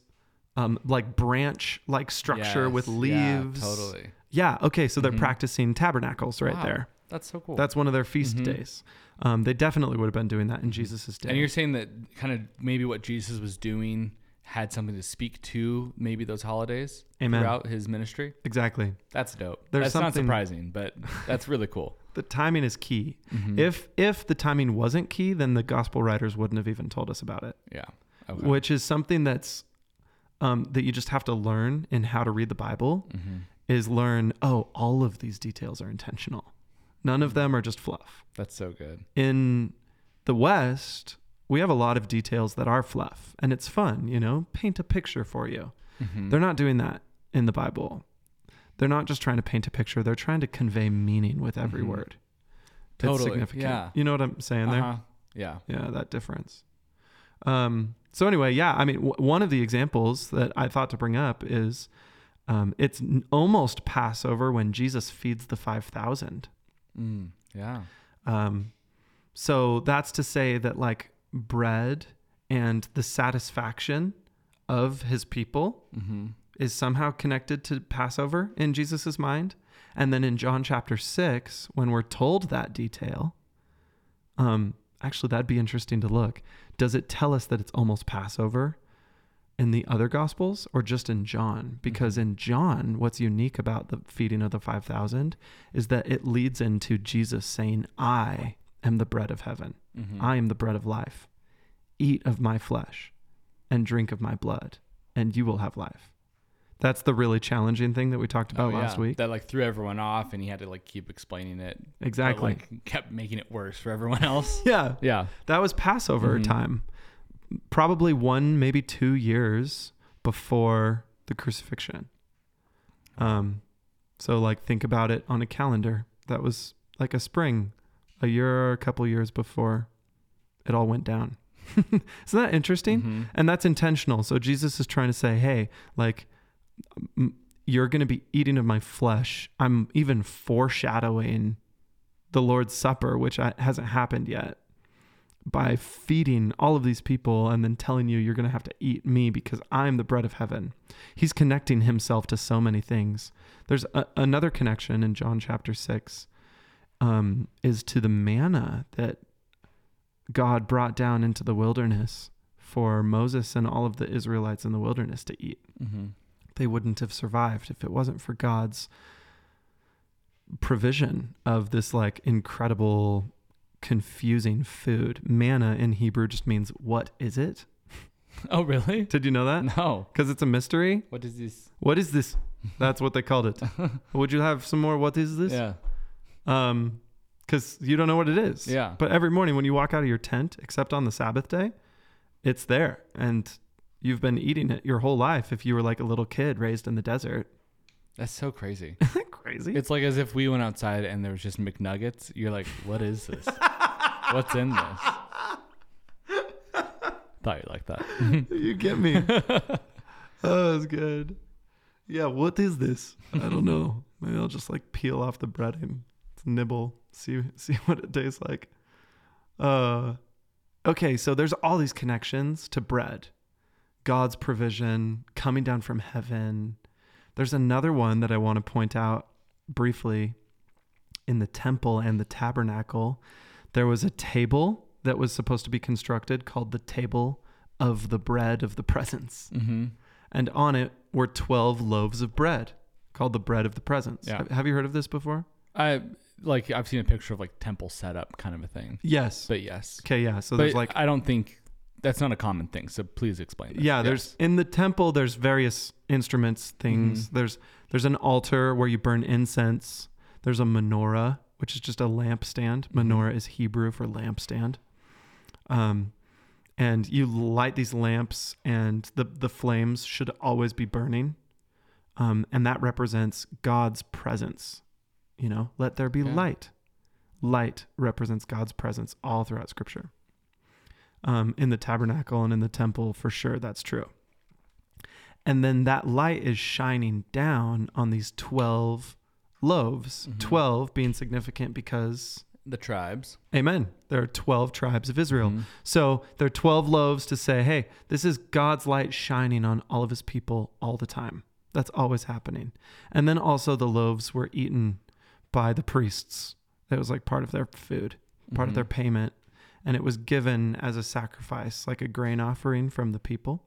um, like branch like structure yes. with leaves. Yeah, totally. Yeah. Okay. So mm-hmm. they're practicing tabernacles right wow. there. That's so cool. That's one of their feast mm-hmm. days. Um, they definitely would have been doing that in Jesus' day. And you're saying that kind of maybe what Jesus was doing had something to speak to maybe those holidays Amen. Throughout his ministry? Exactly. That's dope. There's that's something, not surprising, but that's really cool. The timing is key. Mm-hmm. If if the timing wasn't key, then the gospel writers wouldn't have even told us about it. Yeah. Okay. Which is something that's um, that you just have to learn in how to read the Bible mm-hmm. is learn, oh, all of these details are intentional. None of them are just fluff. That's so good. In the West, we have a lot of details that are fluff, and it's fun, you know, paint a picture for you. Mm-hmm. They're not doing that in the Bible. They're not just trying to paint a picture. They're trying to convey meaning with every mm-hmm. word. That's totally. Significant. Yeah. You know what I'm saying uh-huh. there? Yeah. Yeah. That difference. Um, so anyway, yeah, I mean, w- one of the examples that I thought to bring up is, um, it's n- almost Passover when Jesus feeds the five thousand. Mm, yeah. Um, so that's to say that like bread and the satisfaction of his people mm-hmm. is somehow connected to Passover in Jesus's mind. And then in John chapter six, when we're told that detail, um, actually that'd be interesting to look. Does it tell us that it's almost Passover in the other gospels or just in John? Because mm-hmm. in John, what's unique about the feeding of the five thousand is that it leads into Jesus saying, I am the bread of heaven. Mm-hmm. I am the bread of life. Eat of my flesh and drink of my blood and you will have life. That's the really challenging thing that we talked about oh, last yeah. week. That like threw everyone off and he had to like keep explaining it. Exactly. But, like kept making it worse for everyone else. yeah. Yeah. That was Passover mm-hmm. time. Probably one, maybe two years before the crucifixion. Um, so like think about it on a calendar. That was like a spring, a year or a couple years before it all went down. Isn't that interesting? Mm-hmm. And that's intentional. So Jesus is trying to say, hey, like, you're going to be eating of my flesh. I'm even foreshadowing the Lord's Supper, which I, hasn't happened yet, by feeding all of these people and then telling you you're going to have to eat me because I'm the bread of heaven. He's connecting himself to so many things. There's a, another connection in John chapter six um, is to the manna that God brought down into the wilderness for Moses and all of the Israelites in the wilderness to eat. Mm-hmm. They wouldn't have survived if it wasn't for God's provision of this like incredible, confusing food. Manna in Hebrew just means, what is it? Oh, really? Did you know that? No. Because it's a mystery. What is this? What is this? That's what they called it. Would you have some more? What is this? Yeah. Um, because you don't know what it is. Yeah. But every morning when you walk out of your tent, except on the Sabbath day, it's there. And you've been eating it your whole life if you were like a little kid raised in the desert. That's so crazy. Crazy. It's like as if we went outside and there was just McNuggets. You're like, what is this? What's in this? Thought you liked that. You get me. Oh, that's good. Yeah, what is this? I don't know. Maybe I'll just like peel off the bread and nibble, see see what it tastes like. Uh, okay, so there's all these connections to bread. God's provision, coming down from heaven. There's another one that I want to point out briefly. In the temple and the tabernacle, there was a table that was supposed to be constructed called the table of the bread of the presence. Mm-hmm. And on it were twelve loaves of bread called the bread of the presence. Yeah. Have you heard of this before? I like I've seen a picture of like temple setup kind of a thing. Yes. But yes. Okay, yeah. So but there's like I don't think that's not a common thing, so please explain that. Yeah, there's yes. in the temple, there's various instruments, things. Mm-hmm. There's there's an altar where you burn incense. There's a menorah, which is just a lampstand. Menorah mm-hmm. is Hebrew for lampstand. Um, and you light these lamps, and the, the flames should always be burning. Um, and that represents God's presence. You know, let there be yeah. light. Light represents God's presence all throughout Scripture. Um, in the tabernacle and in the temple, for sure, that's true. And then that light is shining down on these twelve loaves, mm-hmm. twelve being significant because... the tribes. Amen. There are twelve tribes of Israel. Mm-hmm. So there are twelve loaves to say, hey, this is God's light shining on all of his people all the time. That's always happening. And then also the loaves were eaten by the priests. That was like part of their food, part mm-hmm. of their payment. And it was given as a sacrifice, like a grain offering from the people.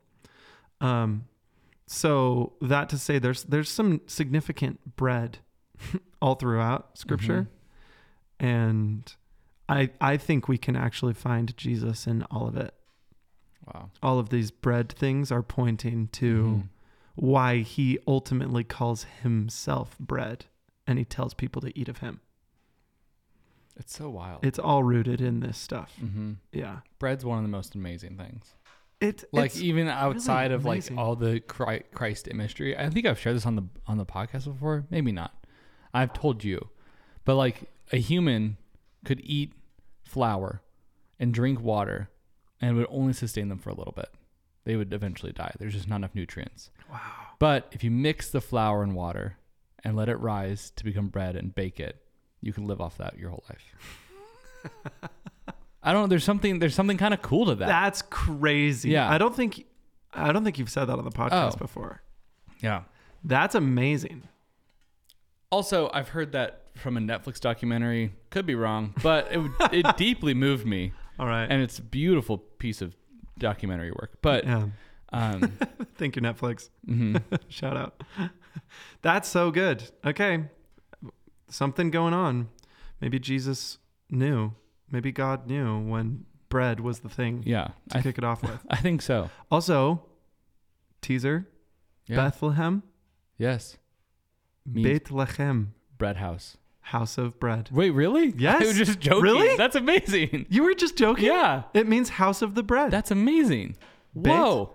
Um, so that to say there's there's some significant bread all throughout Scripture. Mm-hmm. And I I think we can actually find Jesus in all of it. Wow. All of these bread things are pointing to mm-hmm. why he ultimately calls himself bread, and he tells people to eat of him. It's so wild. It's all rooted in this stuff. Mm-hmm. Yeah. Bread's one of the most amazing things. It, like, it's even outside really of amazing. Like all the Christ imagery. I think I've shared this on the on the podcast before. Maybe not. I've told you. But like a human could eat flour and drink water, and it would only sustain them for a little bit. They would eventually die. There's just not enough nutrients. Wow. But if you mix the flour and water and let it rise to become bread and bake it, you can live off that your whole life. I don't know. There's something, there's something kind of cool to that. That's crazy. Yeah. I don't think, I don't think you've said that on the podcast oh. before. Yeah. That's amazing. Also, I've heard that from a Netflix documentary. Could be wrong, but it it deeply moved me. All right. And it's a beautiful piece of documentary work, but, yeah. um, thank you, Netflix. Mm-hmm. Shout out. That's so good. Okay. Something going on. Maybe Jesus knew. Maybe God knew when bread was the thing yeah, to I kick th- it off with. I think so. Also, teaser, yeah. Bethlehem. Yes. Bethlehem. Bread house. House of bread. Wait, really? Yes. I was just joking. Really? That's amazing. You were just joking? Yeah. It means house of the bread. That's amazing. Bait? Whoa.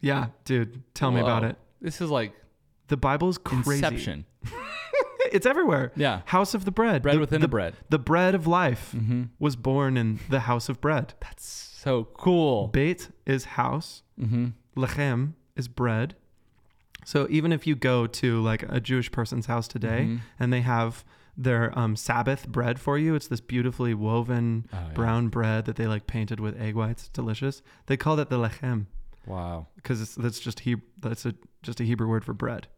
Yeah, dude. Tell Whoa. me about it. This is like... The Bible's crazy. Inception. It's everywhere. Yeah. House of the bread. Bread the, within the, the bread. The bread of life mm-hmm. was born in the house of bread. That's so cool. Beit is house. Mm-hmm. Lechem is bread. So even if you go to like a Jewish person's house today mm-hmm. and they have their um, Sabbath bread for you, it's this beautifully woven oh, yeah. brown bread that they like painted with egg whites. It's delicious. They call that the lechem. Wow. Because that's just he. That's a just a Hebrew word for bread.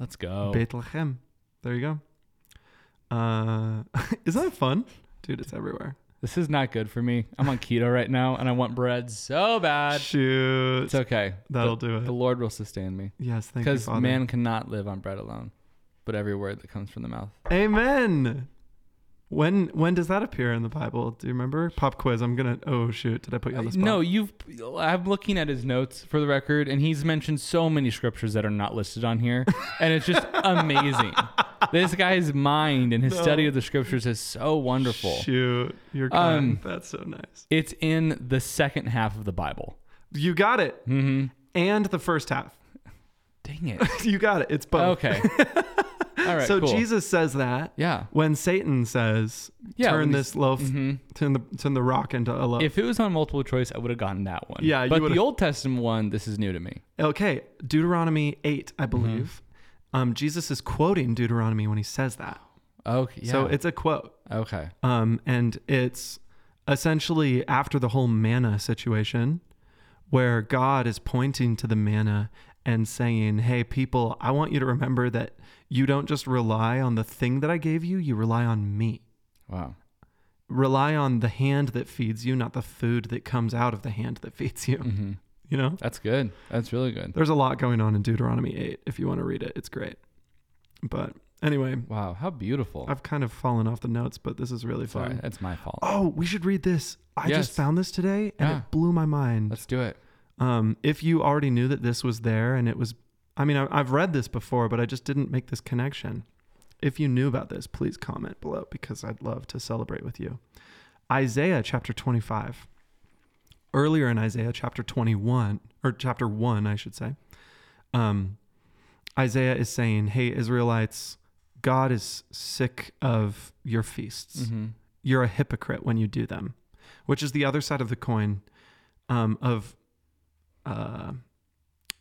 Let's go. Beit lechem. There you go. Uh, isn't that fun? Dude, it's everywhere. This is not good for me. I'm on keto right now, and I want bread so bad. Shoot. It's okay. That'll the, do it. The Lord will sustain me. Yes, thank you, Father. Because man cannot live on bread alone, but every word that comes from the mouth. Amen. When when does that appear in the Bible? Do you remember? Pop quiz. I'm going to... Oh, shoot. Did I put you on the spot? No, you've... I'm looking at his notes for the record, and he's mentioned so many scriptures that are not listed on here, and it's just amazing. This guy's mind and his no. study of the scriptures is so wonderful. Shoot. You're good. Um, That's so nice. It's in the second half of the Bible. You got it. Mm-hmm. And the first half. Dang it. You got it. It's both. Okay. All right, so cool. Jesus says that. Yeah. When Satan says, yeah, turn this loaf, mm-hmm. turn the turn the rock into a loaf. If it was on multiple choice, I would have gotten that one. Yeah. But the Old Testament one, this is new to me. Okay. Deuteronomy eight, I believe. Mm-hmm. Um, Jesus is quoting Deuteronomy when he says that. Okay. Yeah. So it's a quote. Okay. Um, and it's essentially after the whole manna situation where God is pointing to the manna and saying, hey, people, I want you to remember that you don't just rely on the thing that I gave you, you rely on me. Wow. Rely on the hand that feeds you, not the food that comes out of the hand that feeds you. Mm-hmm. You know? That's good. That's really good. There's a lot going on in Deuteronomy eight. If you want to read it, it's great. But anyway. Wow, how beautiful. I've kind of fallen off the notes, but this is really fun. Sorry, it's my fault. Oh, we should read this. I yes. just found this today, and yeah. it blew my mind. Let's do it. Um, if you already knew that this was there and it was, I mean, I, I've read this before, but I just didn't make this connection. If you knew about this, please comment below because I'd love to celebrate with you. Isaiah chapter twenty-five, earlier in Isaiah chapter twenty-one or chapter one, I should say, um, Isaiah is saying, hey, Israelites, God is sick of your feasts. Mm-hmm. You're a hypocrite when you do them, which is the other side of the coin, um, of Uh,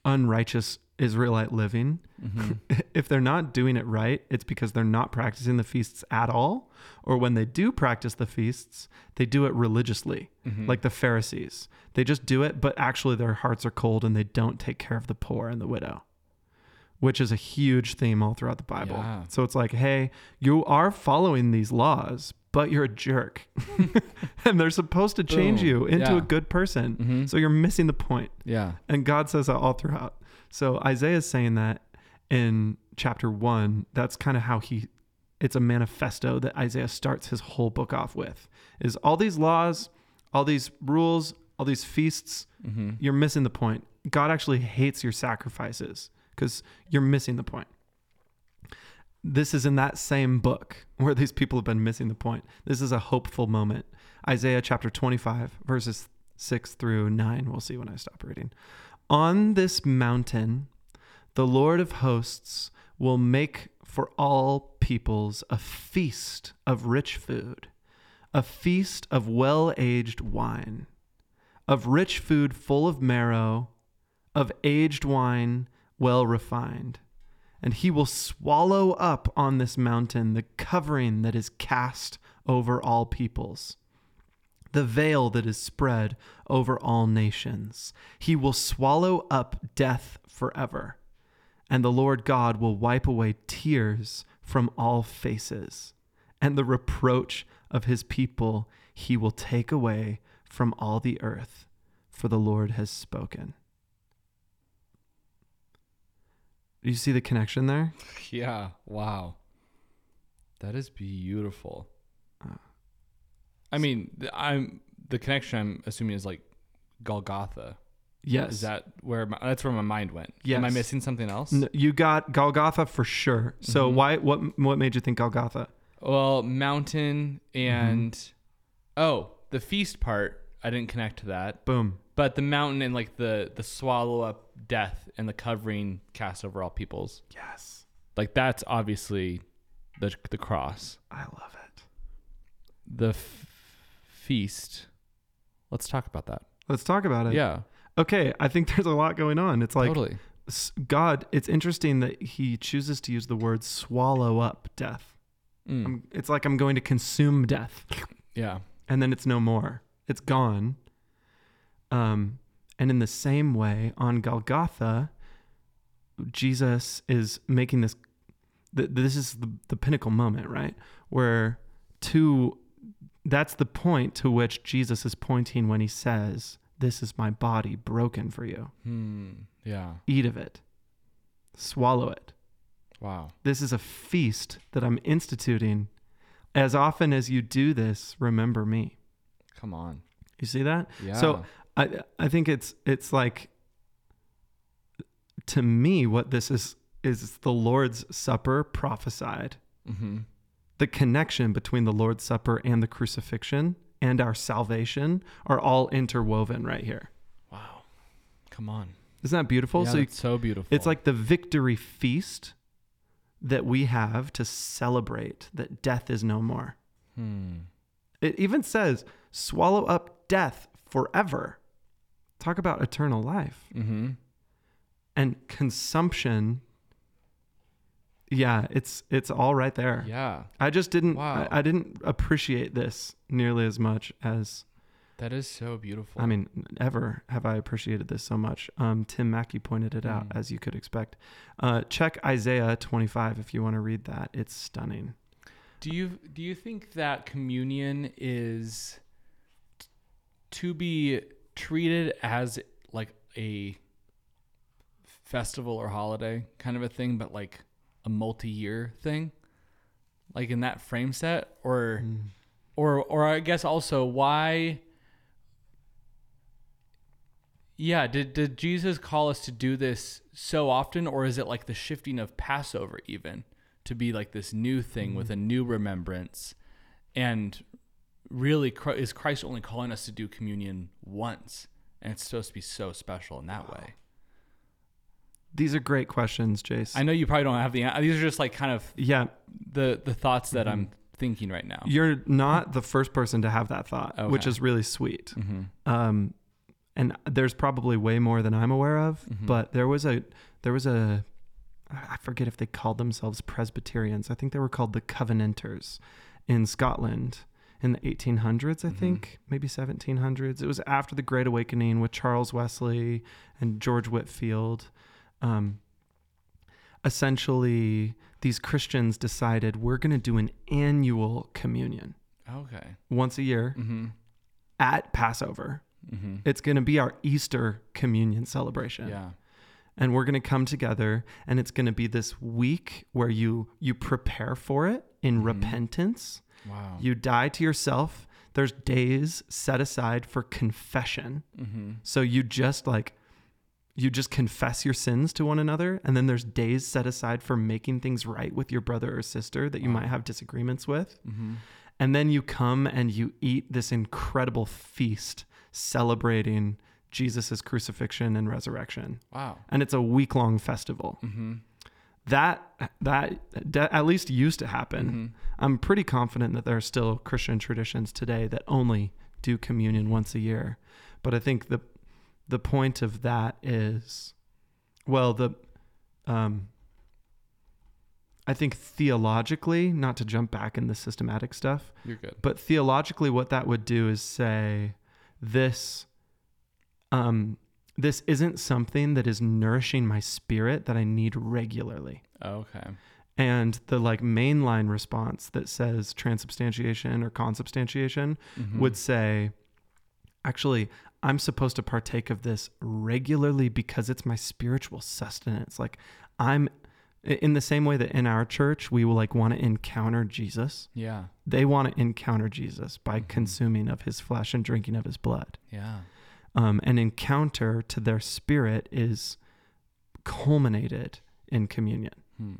unrighteous Israelite living. Mm-hmm. If they're not doing it right, it's because they're not practicing the feasts at all. Or when they do practice the feasts, they do it religiously, mm-hmm. like the Pharisees. They just do it, but actually their hearts are cold and they don't take care of the poor and the widow, which is a huge theme all throughout the Bible. Yeah. So it's like, hey, you are following these laws, but you're a jerk and they're supposed to change Boom. you into yeah. a good person. Mm-hmm. So you're missing the point. Yeah. And God says that all throughout. So Isaiah's saying that in chapter one, that's kind of how he, it's a manifesto that Isaiah starts his whole book off with, is all these laws, all these rules all these feasts, mm-hmm. you're missing the point. God actually hates your sacrifices because you're missing the point. This is in that same book where these people have been missing the point. This is a hopeful moment. Isaiah chapter twenty-five, verses six through nine. We'll see when I stop reading. On this mountain, the Lord of hosts will make for all peoples a feast of rich food, a feast of well-aged wine, of rich food full of marrow, of aged wine well refined. And he will swallow up on this mountain the covering that is cast over all peoples, the veil that is spread over all nations. He will swallow up death forever, and the Lord God will wipe away tears from all faces, and the reproach of his people he will take away from all the earth, for the Lord has spoken. Do you see the connection there? Yeah. Wow. That is beautiful. Uh, I mean, I'm the connection I'm assuming is like Golgotha. Yes. Is that where my, that's where my mind went. Yes. Am I missing something else? No, you got Golgotha for sure. So mm-hmm. why, what, what made you think Golgotha? Well, mountain and, mm-hmm. oh, the feast part. I didn't connect to that. Boom. But the mountain and like the, the swallow up death and the covering cast over all peoples. Yes. Like that's obviously the the cross. I love it. The f- feast. Let's talk about that. Let's talk about it. Yeah. Okay. I think there's a lot going on. It's like totally. God, it's interesting that he chooses to use the word swallow up death. Mm. I'm, it's like I'm going to consume death. Yeah. And then it's no more. It's gone. Um, and in the same way, on Golgotha, Jesus is making this, th- this is the, the pinnacle moment, right? Where to, that's the point to which Jesus is pointing when he says, this is my body broken for you. Hmm. Yeah. Eat of it. Swallow it. Wow. This is a feast that I'm instituting. As often as you do this, remember me. Come on. You see that? Yeah. So I I think it's it's like, to me, what this is, is the Lord's Supper prophesied. Mm-hmm. The connection between the Lord's Supper and the crucifixion and our salvation are all interwoven right here. Wow. Come on. Isn't that beautiful? Yeah, so, you, so beautiful. It's like the victory feast that we have to celebrate that death is no more. Hmm. It even says, swallow up death forever. Talk about eternal life. Mm-hmm. And consumption. Yeah, it's it's all right there. Yeah. I just didn't wow. I, I didn't appreciate this nearly as much as that is so beautiful. I mean, ever have I appreciated this so much. Um, Tim Mackie pointed it mm. out, as you could expect. Uh, check Isaiah twenty-five if you want to read that. It's stunning. Do you do you think that communion is to be treated as like a festival or holiday kind of a thing, but like a multi-year thing, like in that frame set, or, mm. or, or I guess also why? Yeah. Did, did Jesus call us to do this so often, or is it like the shifting of Passover even to be like this new thing mm. with a new remembrance? And really, is Christ only calling us to do communion once, and it's supposed to be so special in that wow. way? These are great questions, Jace. I know you probably don't have the answer. These are just like kind of yeah the the thoughts that mm-hmm. I'm thinking right now. You're not the first person to have that thought, okay. which is really sweet. Mm-hmm. Um, and there's probably way more than I'm aware of, mm-hmm. but there was a there was a I forget if they called themselves Presbyterians. I think they were called the Covenanters in Scotland. In the eighteen hundreds, I mm-hmm. think, maybe seventeen hundreds. It was after the Great Awakening with Charles Wesley and George Whitefield. Um, essentially, these Christians decided we're going to do an annual communion. Okay. Once a year mm-hmm. at Passover. Mm-hmm. It's going to be our Easter communion celebration. Yeah. And we're going to come together, and it's going to be this week where you you prepare for it in mm-hmm. repentance. Wow. You die to yourself there's days set aside for confession. Mm-hmm. So you just like, you just confess your sins to one another. And then there's days set aside for making things right with your brother or sister that you wow. might have disagreements with. Mm-hmm. And then you come and you eat this incredible feast celebrating Jesus's crucifixion and resurrection. Wow. And it's a week long festival. Mm-hmm. That, that that at least used to happen. Mm-hmm. I'm pretty confident that there are still Christian traditions today that only do communion once a year. But I think the the point of that is, well, the um, I think theologically, not to jump back in the systematic stuff, you're good. But theologically, what that would do is say this. Um, This isn't something that is nourishing my spirit that I need regularly. Okay. And the like mainline response that says transubstantiation or consubstantiation mm-hmm. would say, actually, I'm supposed to partake of this regularly because it's my spiritual sustenance. Like I'm in the same way that in our church, we will like want to encounter Jesus. Yeah. They want to encounter Jesus by mm-hmm. consuming of his flesh and drinking of his blood. Yeah. Um, an encounter to their spirit is culminated in communion. Hmm.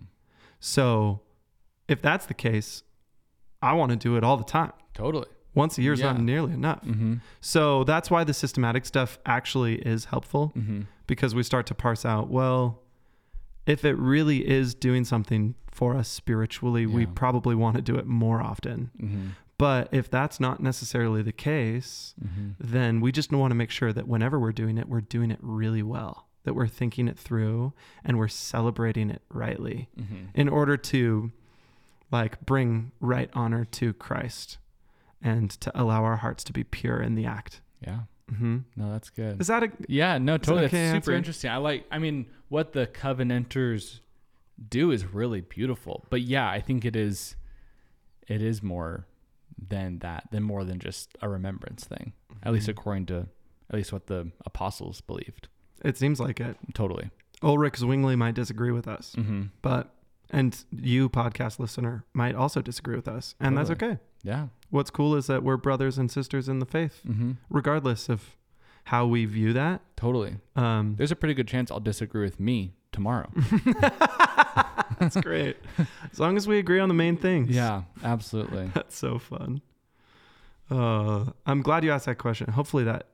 So if that's the case, I want to do it all the time. Totally. Once a year is yeah. not nearly enough. Mm-hmm. So that's why the systematic stuff actually is helpful mm-hmm. because we start to parse out, well, if it really is doing something for us spiritually, yeah. we probably want to do it more often. Mm-hmm. But if that's not necessarily the case, mm-hmm. then we just want to make sure that whenever we're doing it, we're doing it really well, that we're thinking it through and we're celebrating it rightly mm-hmm. in order to like bring right honor to Christ and to allow our hearts to be pure in the act. Yeah. Mm-hmm. No, that's good. Is that a, yeah, no, totally. That's okay super answer? Interesting. I like, I mean, what the Covenanters do is really beautiful, but yeah, I think it is, it is more than that, than more than just a remembrance thing, mm-hmm. at least according to at least what the apostles believed. It seems like it. Totally. Ulrich Zwingli might disagree with us, mm-hmm. but, and you podcast listener might also disagree with us, and totally. That's okay. Yeah. What's cool is that we're brothers and sisters in the faith, mm-hmm. regardless of how we view that. Totally. Um, There's a pretty good chance I'll disagree with me tomorrow. That's great. As long as we agree on the main things. Yeah, absolutely. That's so fun. Uh, I'm glad you asked that question. Hopefully that,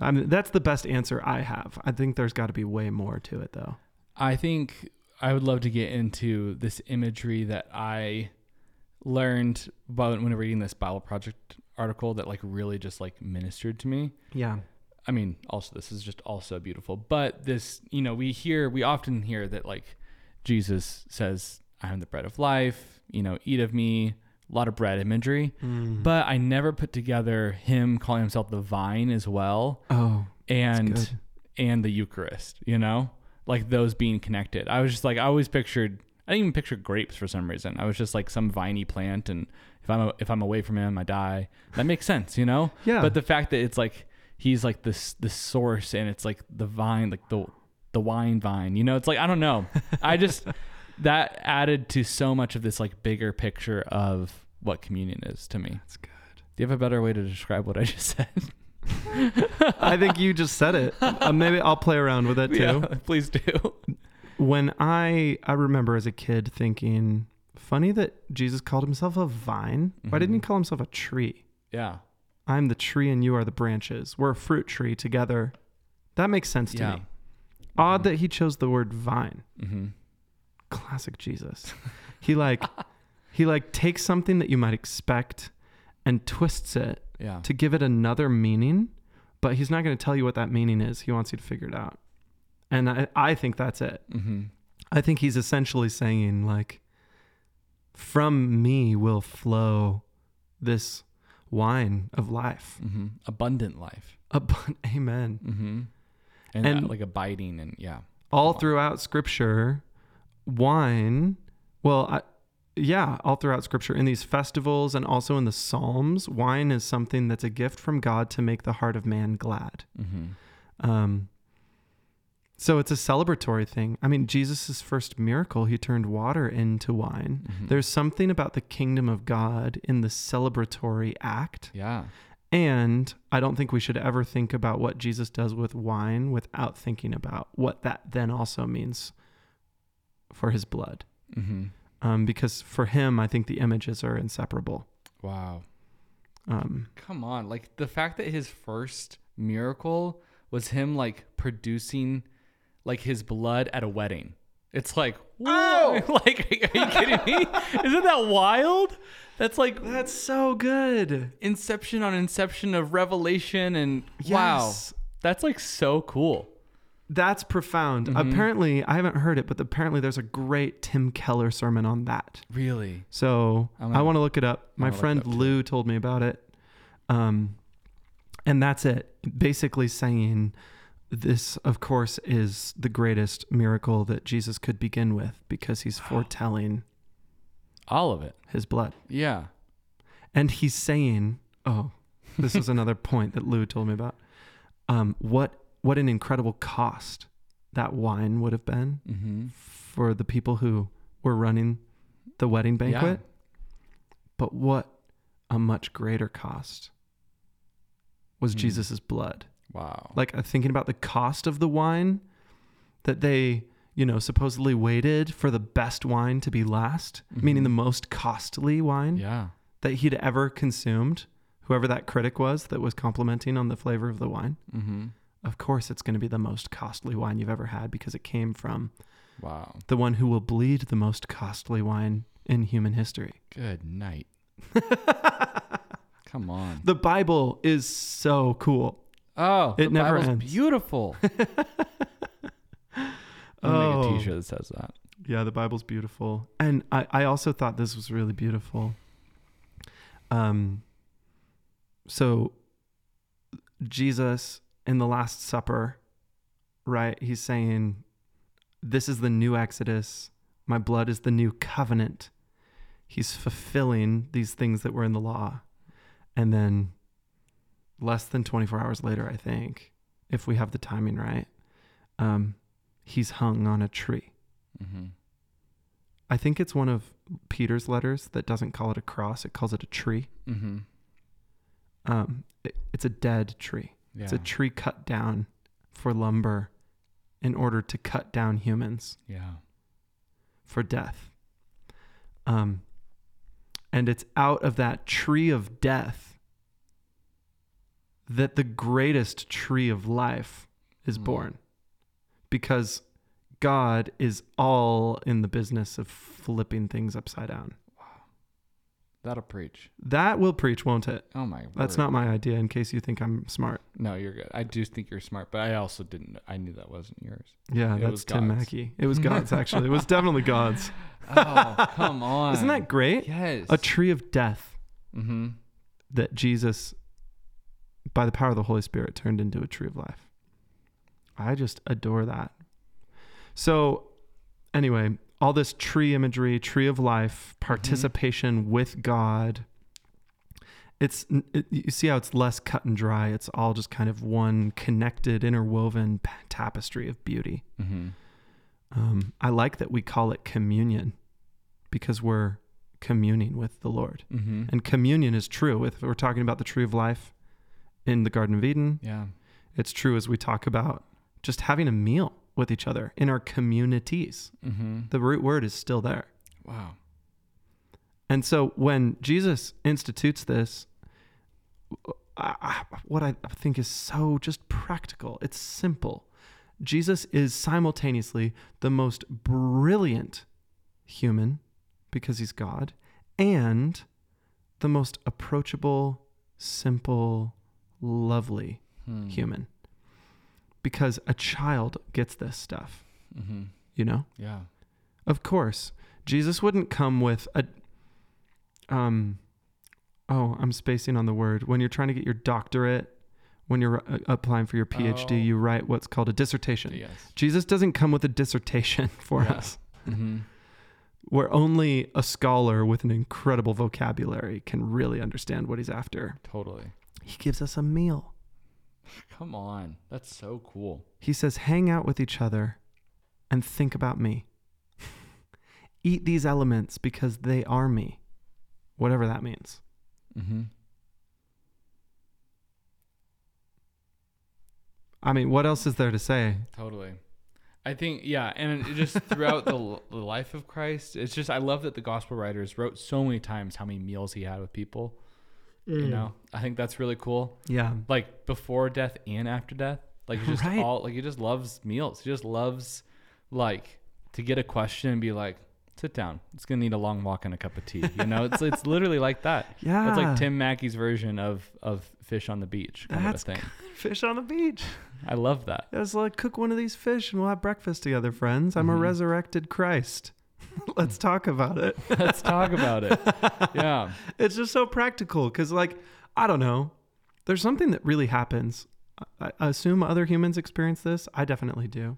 I mean, that's the best answer I have. I think there's got to be way more to it though. I think I would love to get into this imagery that I learned when reading this Bible Project article that like really just like ministered to me. Yeah. I mean, also this is just also beautiful, but this, you know, we hear, we often hear that like, Jesus says, I am the bread of life, you know, eat of me, a lot of bread imagery, mm. but I never put together him calling himself the vine as well. Oh, and, and the Eucharist, you know, like those being connected. I was just like, I always pictured, I didn't even picture grapes for some reason. I was just like some viney plant. And if I'm, a, if I'm away from him, I die. That makes sense, you know? Yeah. But the fact that it's like, he's like this, the source and it's like the vine, like the, the wine vine, you know, it's like, I don't know. I just, that added to so much of this like bigger picture of what communion is to me. That's good. Do you have a better way to describe what I just said? I think you just said it. Uh, maybe I'll play around with it too. Yeah, please do. When I, I remember as a kid thinking, funny that Jesus called himself a vine. Mm-hmm. Why didn't he call himself a tree? Yeah. I'm the tree and you are the branches. We're a fruit tree together. That makes sense to yeah. me. Odd mm-hmm. that he chose the word vine. Mm-hmm. Classic Jesus. He like, he like takes something that you might expect and twists it yeah. to give it another meaning, but he's not going to tell you what that meaning is. He wants you to figure it out. And I, I think that's it. Mm-hmm. I think he's essentially saying like, from me will flow this wine of life. Mm-hmm. Abundant life. Abund- Amen. Mm-hmm. And, and like abiding and yeah. All throughout scripture, wine, well, I, yeah, all throughout scripture in these festivals and also in the Psalms, wine is something that's a gift from God to make the heart of man glad. Mm-hmm. Um, So it's a celebratory thing. I mean, Jesus' first miracle, he turned water into wine. Mm-hmm. There's something about the kingdom of God in the celebratory act. Yeah. And I don't think we should ever think about what Jesus does with wine without thinking about what that then also means for his blood. Mm-hmm. Um, because for him, I think the images are inseparable. Wow. Um, Come on. Like the fact that his first miracle was him like producing like his blood at a wedding. It's like, whoa, oh! Like, are you kidding me? Isn't that wild? That's like, that's so good. Inception on inception of Revelation. And yes. Wow, that's like so cool. That's profound. Mm-hmm. Apparently, I haven't heard it, but apparently there's a great Tim Keller sermon on that. Really? So gonna, I want to look it up. My friend up Lou too. told me about it. Um, and that's it. Basically saying, this, of course, is the greatest miracle that Jesus could begin with because he's foretelling all of it, his blood. Yeah. And he's saying, oh, this is another point that Lou told me about. Um, what what an incredible cost that wine would have been mm-hmm. for the people who were running the wedding banquet. Yeah. But what a much greater cost was mm. Jesus's blood. Wow. Like uh, thinking about the cost of the wine that they, you know, supposedly waited for the best wine to be last, mm-hmm. meaning the most costly wine yeah. that he'd ever consumed, whoever that critic was that was complimenting on the flavor of the wine. Mm-hmm. Of course, it's going to be the most costly wine you've ever had because it came from wow. the one who will bleed the most costly wine in human history. Good night. Come on. The Bible is so cool. Oh, it the never Bible's ends. Beautiful. I'll make a t-shirt that says that. Yeah, the Bible's beautiful. And I, I also thought this was really beautiful. Um, so Jesus in the Last Supper, right? He's saying, this is the new Exodus. My blood is the new covenant. He's fulfilling these things that were in the law. And then less than twenty-four hours later, I think, if we have the timing right, um, he's hung on a tree. Mm-hmm. I think it's one of Peter's letters that doesn't call it a cross. It calls it a tree. Mm-hmm. Um, it, it's a dead tree. Yeah. It's a tree cut down for lumber in order to cut down humans. Yeah. For death. Um, and it's out of that tree of death that the greatest tree of life is mm. born, because God is all in the business of flipping things upside down. Wow. That'll preach. That will preach, won't it? Oh my word. That's not my idea, in case you think I'm smart. No, you're good. I do think you're smart, but I also didn't. I knew that wasn't yours. Yeah, it that's Tim Mackie. It was God's, actually. It was definitely God's. Oh, come on. Isn't that great? Yes. A tree of death mm-hmm. that Jesus, by the power of the Holy Spirit, turned into a tree of life. I just adore that. So anyway, all this tree imagery, tree of life, participation mm-hmm. with God. It's it, you see how it's less cut and dry. It's all just kind of one connected, interwoven tapestry of beauty. Mm-hmm. Um, I like that we call it communion because we're communing with the Lord. Mm-hmm. And communion is true. If we're talking about the tree of life in the Garden of Eden. Yeah. It's true as we talk about just having a meal with each other in our communities. Mm-hmm. The root word is still there. Wow. And so when Jesus institutes this, I, I, what I think is so just practical, it's simple. Jesus is simultaneously the most brilliant human because he's God and the most approachable, simple, lovely hmm. human, because a child gets this stuff, mm-hmm. you know? Yeah. Of course, Jesus wouldn't come with a, um, oh, I'm spacing on the word. When you're trying to get your doctorate, when you're uh, applying for your P H D, oh. you write what's called a dissertation. Yes. Jesus doesn't come with a dissertation for yeah. us. Mm-hmm. Where only a scholar with an incredible vocabulary can really understand what he's after. Totally. He gives us a meal. Come on. That's so cool. He says, hang out with each other and think about me. Eat these elements because they are me. Whatever that means. Mm-hmm. I mean, what else is there to say? Totally. I think, yeah, and it just throughout the, the life of Christ, it's just, I love that the gospel writers wrote so many times how many meals he had with people. Mm. You know, I think that's really cool. Yeah. Like before death and after death. Like he just right. all like he just loves meals. He just loves like to get a question and be like, sit down. It's gonna need a long walk and a cup of tea. You know, it's it's literally like that. Yeah. It's like Tim Mackie's version of of fish on the beach kind that's of a thing. Good. Fish on the beach. I love that. It was like, cook one of these fish and we'll have breakfast together, friends. I'm mm-hmm. a resurrected Christ. Let's talk about it. Let's talk about it. Yeah. It's just so practical because, like, I don't know. There's something that really happens. I, I assume other humans experience this. I definitely do.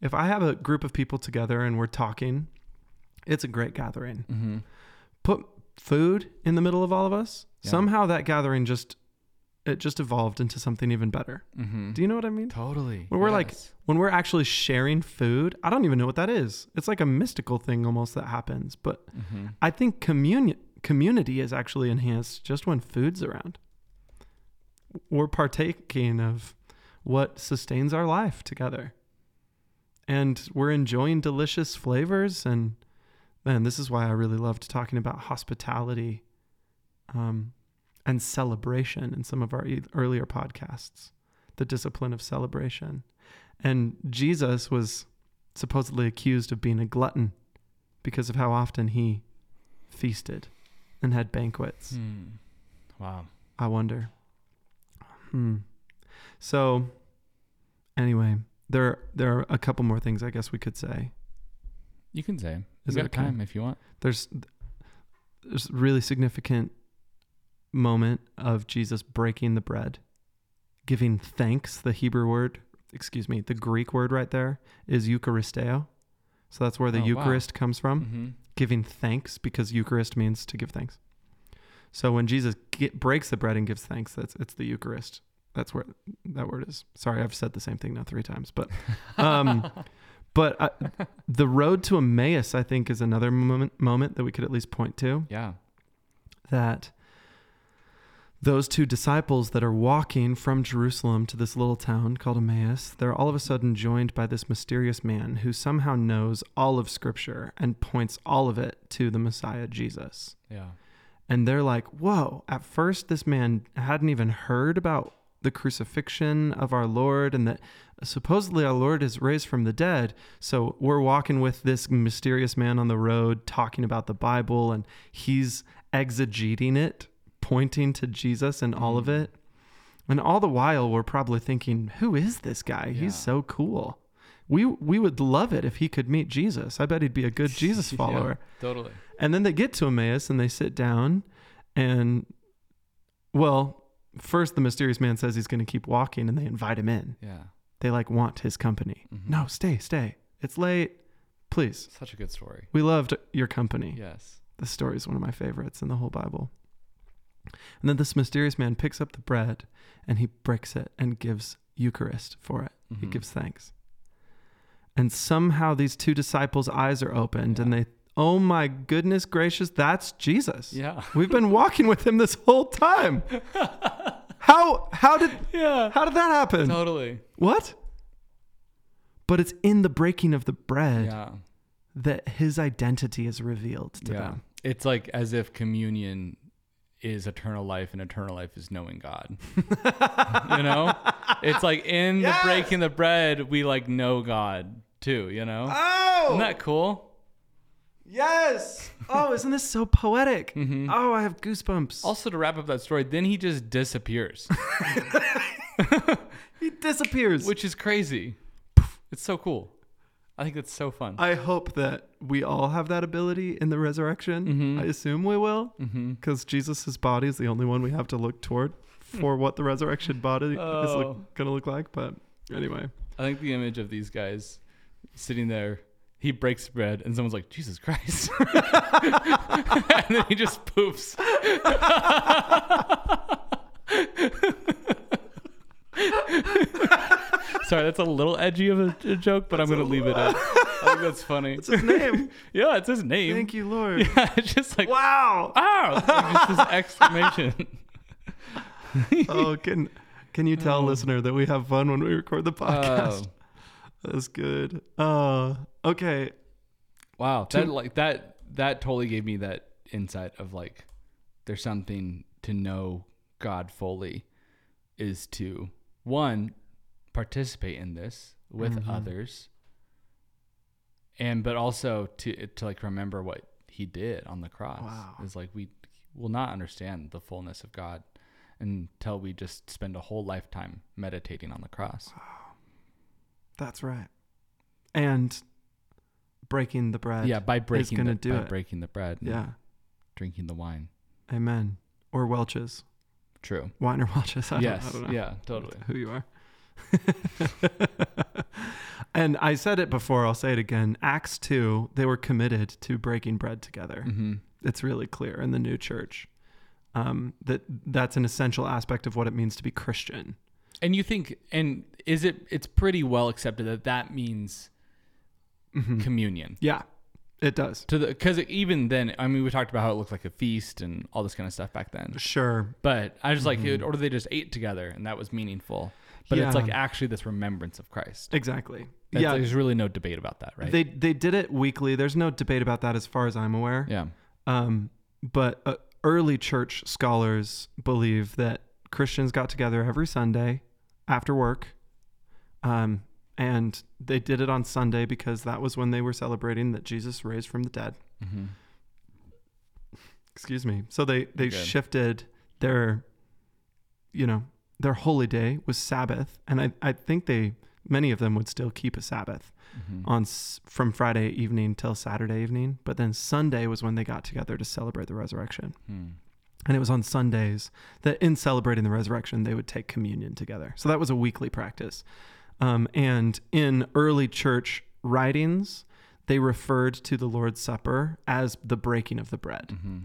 If I have a group of people together and we're talking, it's a great gathering. Mm-hmm. Put food in the middle of all of us. Yeah. Somehow that gathering just... it just evolved into something even better. Mm-hmm. Do you know what I mean? Totally. When we're yes. like, when we're actually sharing food, I don't even know what that is. It's like a mystical thing almost that happens. But mm-hmm. I think communion, community is actually enhanced just when food's around. We're partaking of what sustains our life together. And we're enjoying delicious flavors. And man, this is why I really loved talking about hospitality. Um, and celebration in some of our e- earlier podcasts, the discipline of celebration. And Jesus was supposedly accused of being a glutton because of how often he feasted and had banquets. Mm. Wow. I wonder. Hmm. So anyway, there, there are a couple more things I guess we could say. You can say. Is there time if you want? There's, there's really significant moment of Jesus breaking the bread, giving thanks. The Hebrew word, excuse me, the Greek word right there is Eucharisteo. So that's where the oh, Eucharist wow. comes from, mm-hmm. giving thanks, because Eucharist means to give thanks. So when Jesus get, breaks the bread and gives thanks, that's it's the Eucharist. That's where that word is. Sorry, I've said the same thing now three times, but, um, but I, the road to Emmaus, I think, is another moment, moment that we could at least point to. Yeah. That those two disciples that are walking from Jerusalem to this little town called Emmaus, they're all of a sudden joined by this mysterious man who somehow knows all of Scripture and points all of it to the Messiah, Jesus. Yeah. And they're like, whoa, at first this man hadn't even heard about the crucifixion of our Lord and that supposedly our Lord is raised from the dead. So we're walking with this mysterious man on the road talking about the Bible and he's exegeting it, pointing to Jesus and all of it. And all the while we're probably thinking, who is this guy? Yeah. He's so cool. We we would love it if he could meet Jesus. I bet he'd be a good Jesus follower. Yeah, totally. And then they get to Emmaus and they sit down and, well, first the mysterious man says he's going to keep walking and they invite him in. Yeah. They like want his company. Mm-hmm. No, stay, stay. It's late. Please. Such a good story. We loved your company. Yes. The story is one of my favorites in the whole Bible. And then this mysterious man picks up the bread and he breaks it and gives Eucharist for it. Mm-hmm. He gives thanks. And somehow these two disciples' eyes are opened yeah. and they, oh my goodness gracious, that's Jesus. Yeah. We've been walking with him this whole time. How, how did, yeah. how did that happen? Totally. What? But it's in the breaking of the bread yeah. that his identity is revealed to yeah. them. It's like as if communion is eternal life and eternal life is knowing God. You know, it's like in yes! the breaking the bread, we like know God too, you know? Oh, isn't that cool? Yes. Oh, isn't this so poetic? Mm-hmm. Oh, I have goosebumps. Also, to wrap up that story, then he just disappears. He disappears. Which is crazy. It's so cool. I think that's so fun. I hope that we all have that ability in the resurrection. Mm-hmm. I assume we will, because mm-hmm. Jesus' body is the only one we have to look toward for what the resurrection body oh. is look, going to look like. But anyway. I think the image of these guys sitting there, he breaks bread and someone's like, Jesus Christ. And then he just poops. Sorry, that's a little edgy of a, a joke, but that's I'm going to leave it at. I think that's funny. It's his name. Yeah, it's his name. Thank you, Lord. Yeah, it's just like, wow. Oh, like it's this exclamation. Oh, can can you tell, oh. listener, that we have fun when we record the podcast? Oh. That's good. Uh, okay. Wow. That, like, that, that totally gave me that insight of like, there's something to know God fully is to, one, participate in this with mm-hmm. others, and but also to to like remember what he did on the cross. Wow. Is like we will not understand the fullness of God until we just spend a whole lifetime meditating on the cross. Wow. That's right. And breaking the bread. Yeah, by breaking is the, do by it. breaking the bread. And yeah. Drinking the wine. Amen. Or Welch's. True. Wine or Welch's. I yes. Don't, I don't know. Yeah, totally. Who you are. And I said it before, I'll say it again. Acts two, they were committed to breaking bread together. Mm-hmm. It's really clear in the new church um, that that's an essential aspect of what it means to be Christian. And you think, and is it, it's pretty well accepted that that means mm-hmm. communion. Yeah, it does. To the, because even then, I mean, we talked about how it looked like a feast and all this kind of stuff back then. Sure. But I was mm-hmm. like, it, or they just ate together and that was meaningful. But yeah. It's like actually this remembrance of Christ. Exactly. That's yeah. Like, there's really no debate about that, right? They they did it weekly. There's no debate about that as far as I'm aware. Yeah. Um, but uh, early church scholars believe that Christians got together every Sunday after work. Um, and they did it on Sunday because that was when they were celebrating that Jesus raised from the dead. Mm-hmm. Excuse me. So they, they shifted their, you know, their holy day was Sabbath. And I, I think they, many of them would still keep a Sabbath mm-hmm. on from Friday evening till Saturday evening. But then Sunday was when they got together to celebrate the resurrection. Mm. And it was on Sundays that in celebrating the resurrection, they would take communion together. So that was a weekly practice. Um, and in early church writings, they referred to the Lord's Supper as the breaking of the bread. Mm-hmm.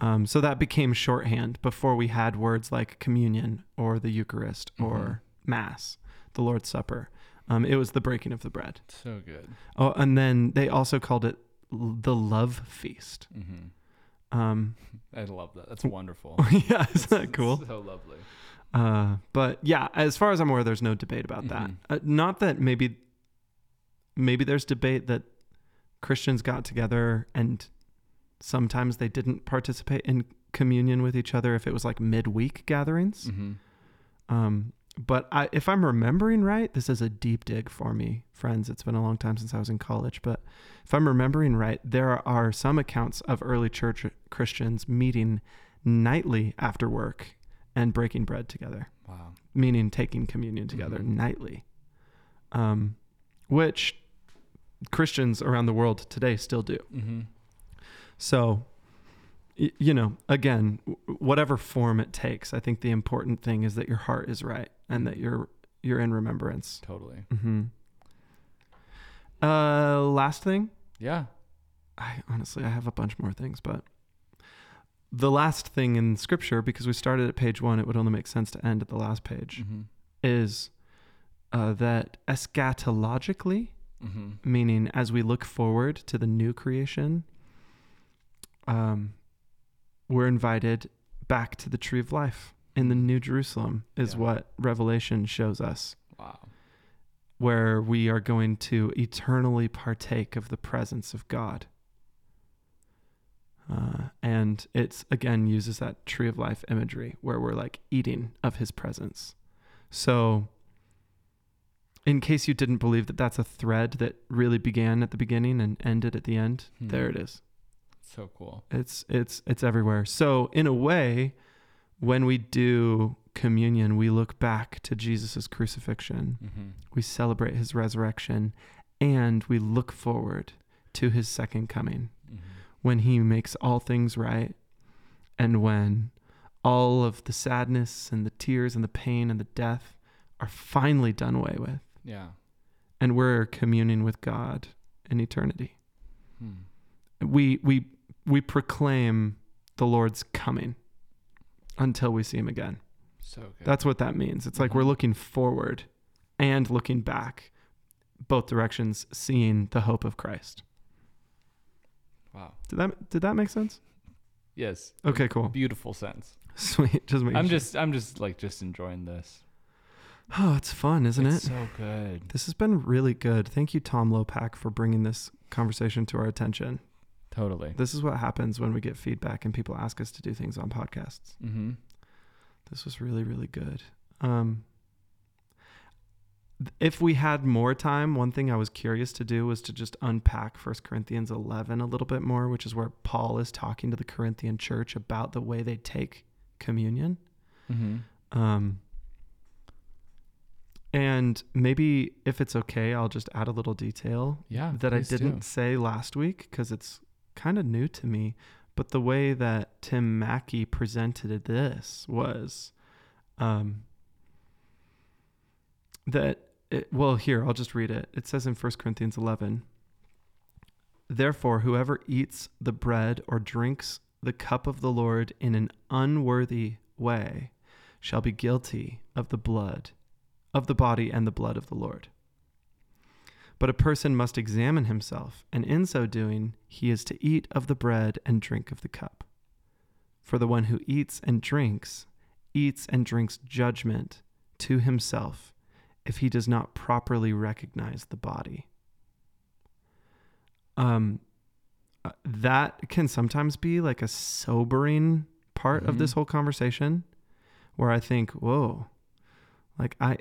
Um, so that became shorthand before we had words like communion or the Eucharist mm-hmm. or Mass, the Lord's Supper. Um, it was the breaking of the bread. So good. Oh, and then they also called it l- the love feast. Mm-hmm. Um, I love that. That's wonderful. Yeah, isn't that cool? So lovely. Uh, but yeah, as far as I'm aware, there's no debate about mm-hmm. that. Uh, not that maybe, maybe there's debate that Christians got together and sometimes they didn't participate in communion with each other if it was like midweek gatherings. Mm-hmm. Um, but I, if I'm remembering right, this is a deep dig for me, friends. It's been a long time since I was in college, but if I'm remembering right, there are some accounts of early church Christians meeting nightly after work and breaking bread together. Wow. Meaning taking communion together mm-hmm. nightly, um, which Christians around the world today still do. Mm-hmm. So, you know, again, whatever form it takes, I think the important thing is that your heart is right and that you're you're in remembrance. Totally. Mm-hmm. Uh, last thing. Yeah. I honestly, I have a bunch more things, but the last thing in Scripture, because we started at page one, it would only make sense to end at the last page, mm-hmm. is uh, that eschatologically, mm-hmm. meaning as we look forward to the new creation, Um, we're invited back to the tree of life in the New Jerusalem is yeah. what Revelation shows us. Wow. Where we are going to eternally partake of the presence of God. Uh, and it's, again, uses that tree of life imagery where we're like eating of his presence. So in case you didn't believe that that's a thread that really began at the beginning and ended at the end, hmm. there it is. So cool. It's, it's, it's everywhere. So in a way, when we do communion, we look back to Jesus's crucifixion, mm-hmm. we celebrate his resurrection, and we look forward to his second coming mm-hmm. when he makes all things right. And when all of the sadness and the tears and the pain and the death are finally done away with. Yeah. And we're communing with God in eternity. Hmm. We, we, we proclaim the Lord's coming until we see him again. So good. That's what that means. It's like we're looking forward and looking back, both directions, seeing the hope of Christ. Wow. Did that did that make sense? Yes. Okay, cool. Beautiful sense. Sweet. Just I'm sure. just I'm just like just enjoying this. Oh, it's fun, isn't it's it? It's so good. This has been really good. Thank you, Tom Lopak, for bringing this conversation to our attention. Totally. This is what happens when we get feedback and people ask us to do things on podcasts. Mm-hmm. This was really, really good. Um, if we had more time, one thing I was curious to do was to just unpack First Corinthians eleven a little bit more, which is where Paul is talking to the Corinthian church about the way they take communion. Mm-hmm. Um, and maybe if it's okay, I'll just add a little detail yeah, that I didn't do. say last week because it's kind of new to me. But the way that Tim Mackie presented this was um, that, it, well, here, I'll just read it. It says in First Corinthians eleven, "Therefore, whoever eats the bread or drinks the cup of the Lord in an unworthy way shall be guilty of the blood, of the body and the blood of the Lord. But a person must examine himself, and in so doing, he is to eat of the bread and drink of the cup. For the one who eats and drinks, eats and drinks judgment to himself, if he does not properly recognize the body." Um, that can sometimes be like a sobering part mm-hmm. of this whole conversation, where I think, whoa, like I...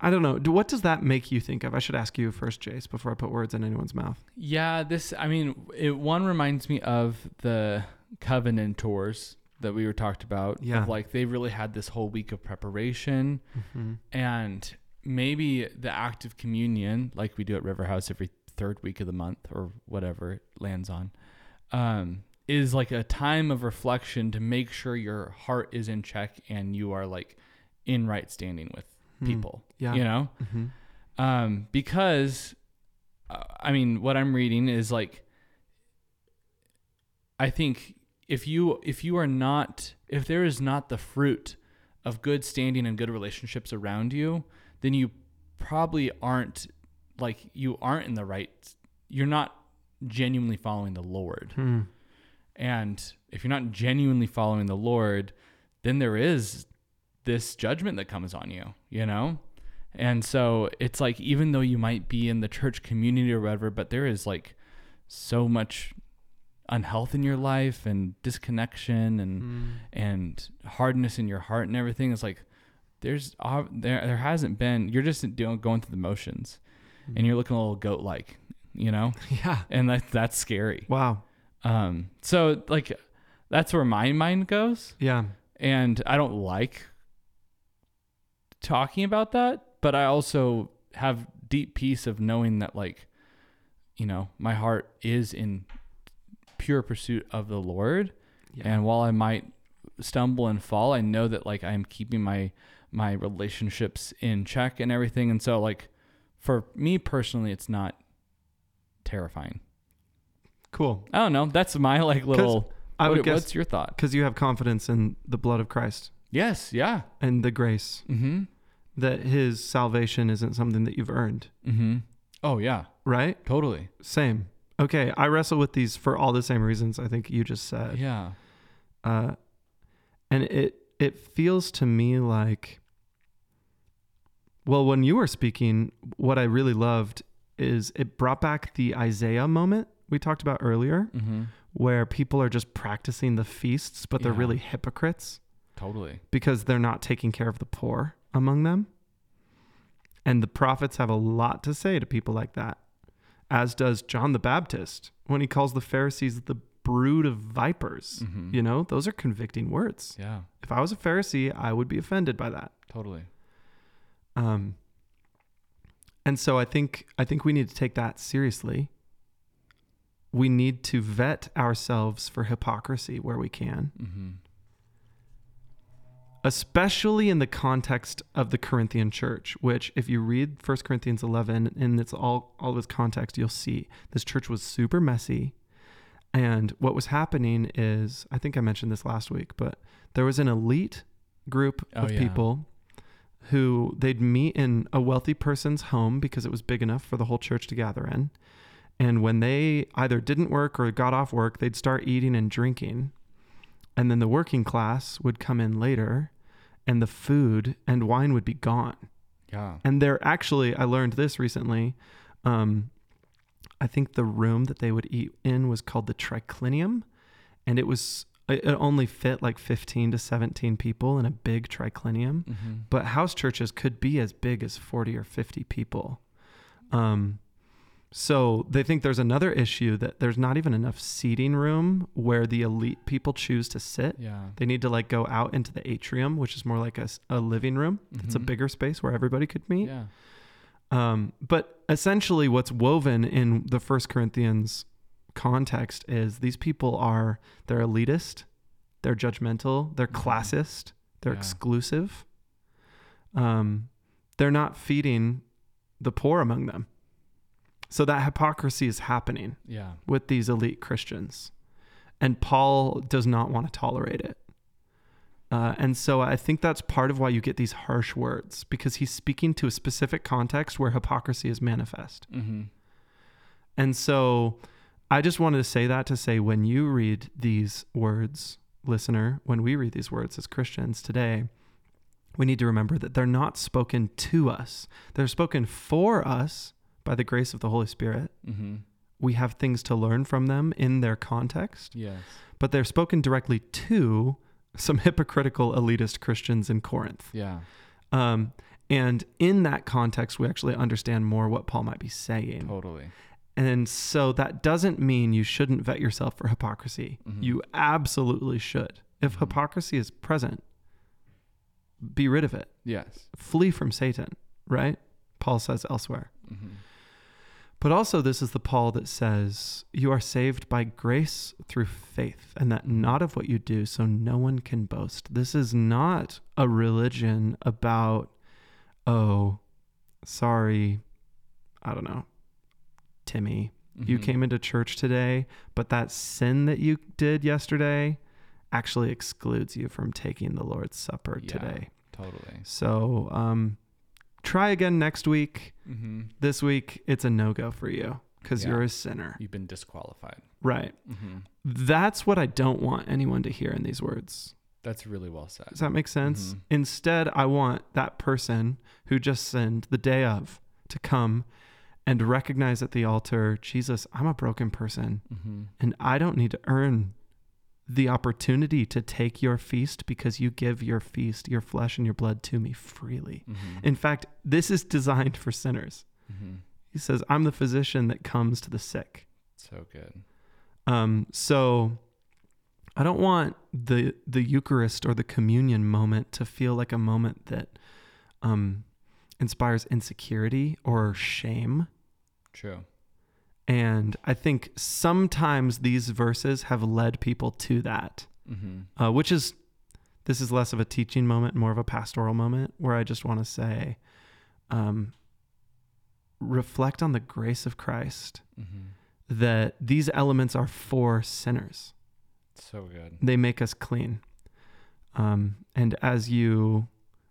I don't know. What does that make you think of? I should ask you first, Jace, before I put words in anyone's mouth. Yeah, this, I mean, it one reminds me of the Covenanters that we were talked about. Yeah. Of like, they really had this whole week of preparation. Mm-hmm. And maybe the act of communion, like we do at Riverhouse every third week of the month or whatever it lands on, um, is like a time of reflection to make sure your heart is in check and you are like in right standing with people, yeah. you know, mm-hmm. um, because uh, I mean, what I'm reading is like, I think if you, if you are not, if there is not the fruit of good standing and good relationships around you, then you probably aren't like, you aren't in the right, you're not genuinely following the Lord. Hmm. And if you're not genuinely following the Lord, then there is this judgment that comes on you, you know? And so it's like, even though you might be in the church community or whatever, but there is like so much unhealth in your life and disconnection and, mm. and hardness in your heart and everything. It's like, there's, uh, there, there hasn't been, you're just doing, going through the motions mm. and you're looking a little goat like, you know? Yeah. And that, that's scary. Wow. Um, so like, that's where my mind goes. Yeah. And I don't like talking about that, but I also have deep peace of knowing that, like, you know, my heart is in pure pursuit of the Lord. Yeah. And while I might stumble and fall, I know that like I am keeping my my relationships in check and everything. And so like for me personally, it's not terrifying. Cool. I don't know. That's my like little I would what, guess, what's your thought? Because you have confidence in the blood of Christ. Yes. Yeah. And the grace. Mm-hmm. That his salvation isn't something that you've earned. Mm-hmm. Oh yeah. Right? Totally. Same. Okay. I wrestle with these for all the same reasons I think you just said. Yeah. Uh, and it, it feels to me like, well, when you were speaking, what I really loved is it brought back the Isaiah moment we talked about earlier, mm-hmm. where people are just practicing the feasts, but they're yeah. really hypocrites. Totally. Because they're not taking care of the poor among them. And the prophets have a lot to say to people like that, as does John the Baptist when he calls the Pharisees the brood of vipers. Mm-hmm. You know, those are convicting words. Yeah. If I was a Pharisee, I would be offended by that. Totally. Um. And so I think I think we need to take that seriously. We need to vet ourselves for hypocrisy where we can. Mm-hmm. Especially in the context of the Corinthian church, which if you read First Corinthians eleven and it's all, all of its context, you'll see this church was super messy. And what was happening is, I think I mentioned this last week, but there was an elite group oh, of yeah. people who they'd meet in a wealthy person's home because it was big enough for the whole church to gather in. And when they either didn't work or got off work, they'd start eating and drinking. And then the working class would come in later, and the food and wine would be gone. Yeah. And they're actually, I learned this recently, um, I think the room that they would eat in was called the triclinium, and it was it only fit like fifteen to seventeen people in a big triclinium, mm-hmm. but house churches could be as big as forty or fifty people. Um, so they think there's another issue that there's not even enough seating room where the elite people choose to sit. Yeah. They need to like go out into the atrium, which is more like a, a living room. Mm-hmm. It's a bigger space where everybody could meet. Yeah. Um, but essentially what's woven in the First Corinthians context is these people are, they're elitist, they're judgmental, they're classist, they're yeah. exclusive. Um, they're not feeding the poor among them. So that hypocrisy is happening yeah. with these elite Christians, and Paul does not want to tolerate it. Uh, and so I think that's part of why you get these harsh words, because he's speaking to a specific context where hypocrisy is manifest. Mm-hmm. And so I just wanted to say that to say, when you read these words, listener, when we read these words as Christians today, we need to remember that they're not spoken to us. They're spoken for us by the grace of the Holy Spirit. Mm-hmm. We have things to learn from them in their context. Yes. But they're spoken directly to some hypocritical elitist Christians in Corinth. Yeah. Um, and in that context, we actually understand more what Paul might be saying. Totally. And so that doesn't mean you shouldn't vet yourself for hypocrisy. Mm-hmm. You absolutely should. If mm-hmm. hypocrisy is present, be rid of it. Yes. Flee from Satan, right? Paul says elsewhere. Mm-hmm. But also this is the Paul that says, you are saved by grace through faith, and that not of what you do, so no one can boast. This is not a religion about, oh, sorry, I don't know, Timmy, mm-hmm. you came into church today, but that sin that you did yesterday actually excludes you from taking the Lord's Supper yeah, today. Totally. So, um, try again next week. Mm-hmm. This week, it's a no-go for you because yeah. you're a sinner. You've been disqualified. Right. Mm-hmm. That's what I don't want anyone to hear in these words. That's really well said. Does that make sense? Mm-hmm. Instead, I want that person who just sinned the day of to come and recognize at the altar, Jesus, I'm a broken person, mm-hmm. and I don't need to earn the opportunity to take your feast because you give your feast, your flesh and your blood to me freely. Mm-hmm. In fact, this is designed for sinners. Mm-hmm. He says, I'm the physician that comes to the sick. So good. Um, so I don't want the, the Eucharist or the communion moment to feel like a moment that, um, inspires insecurity or shame. True. And I think sometimes these verses have led people to that, mm-hmm. uh, which is, this is less of a teaching moment, more of a pastoral moment where I just want to say, um, reflect on the grace of Christ, mm-hmm. that these elements are for sinners. So good. They make us clean. Um, and as you,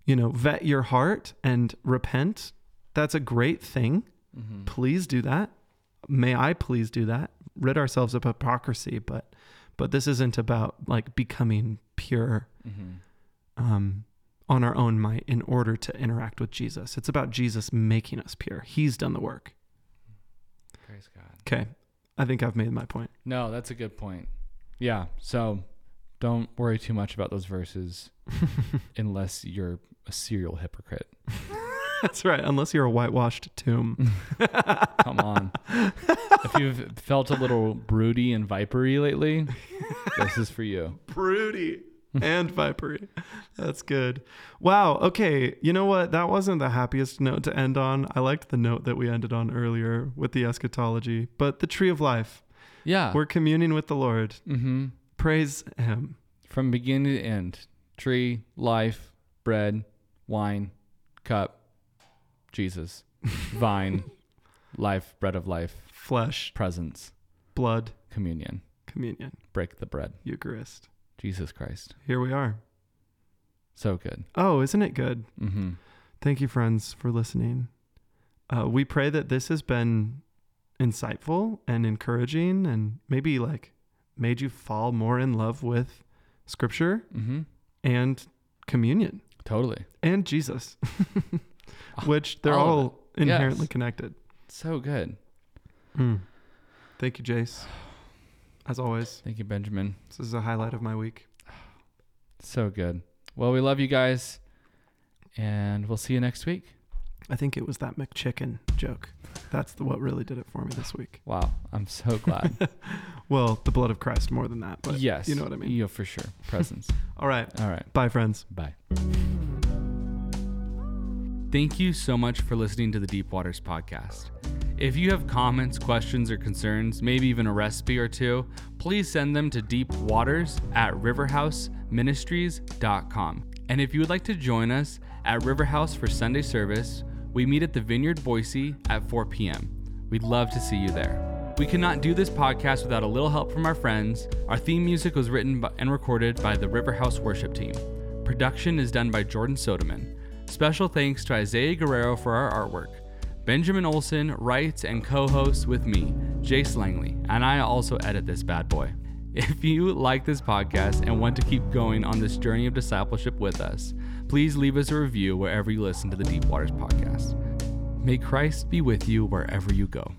you know, vet your heart and repent, that's a great thing. Mm-hmm. Please do that. May I please do that? Rid ourselves of hypocrisy, but but this isn't about like becoming pure mm-hmm. um, on our own might in order to interact with Jesus. It's about Jesus making us pure. He's done the work. Praise God. Okay. I think I've made my point. No, that's a good point. Yeah. So don't worry too much about those verses unless you're a serial hypocrite. That's right. Unless you're a whitewashed tomb. Come on. If you've felt a little broody and vipery lately, this is for you. Broody and vipery. That's good. Wow. Okay. You know what? That wasn't the happiest note to end on. I liked the note that we ended on earlier with the eschatology, but the tree of life. Yeah. We're communing with the Lord. Mm-hmm. Praise him. From beginning to end. Tree, life, bread, wine, cup. Jesus, vine, life, bread of life, flesh, presence, blood, communion, communion, break the bread, Eucharist, Jesus Christ. Here we are. So good. Oh, isn't it good? Mm-hmm. Thank you, friends, for listening. Uh, we pray that this has been insightful and encouraging and maybe like made you fall more in love with Scripture mm-hmm. and communion. Totally. And Jesus, which they're all, all inherently yes. connected. So good. Mm. Thank you, Jace. As always. Thank you, Benjamin. This is a highlight of my week. So good. Well, we love you guys, and we'll see you next week. I think it was that McChicken joke. That's the, what really did it for me this week. Wow. I'm so glad. Well, the blood of Christ more than that, but yes, you know what I mean. Yeah, for sure. Presence. All right. All right. Bye, friends. Bye. Thank you so much for listening to the Deep Waters podcast. If you have comments, questions, or concerns, maybe even a recipe or two, please send them to deep waters at riverhouse ministries dot com. And if you would like to join us at Riverhouse for Sunday service, we meet at the Vineyard Boise at four p.m. We'd love to see you there. We could not do this podcast without a little help from our friends. Our theme music was written and recorded by the Riverhouse worship team. Production is done by Jordan Soderman. Special thanks to Isaiah Guerrero for our artwork. Benjamin Olson writes and co-hosts with me, Jace Langley, and I also edit this bad boy. If you like this podcast and want to keep going on this journey of discipleship with us, please leave us a review wherever you listen to the Deep Waters podcast. May Christ be with you wherever you go.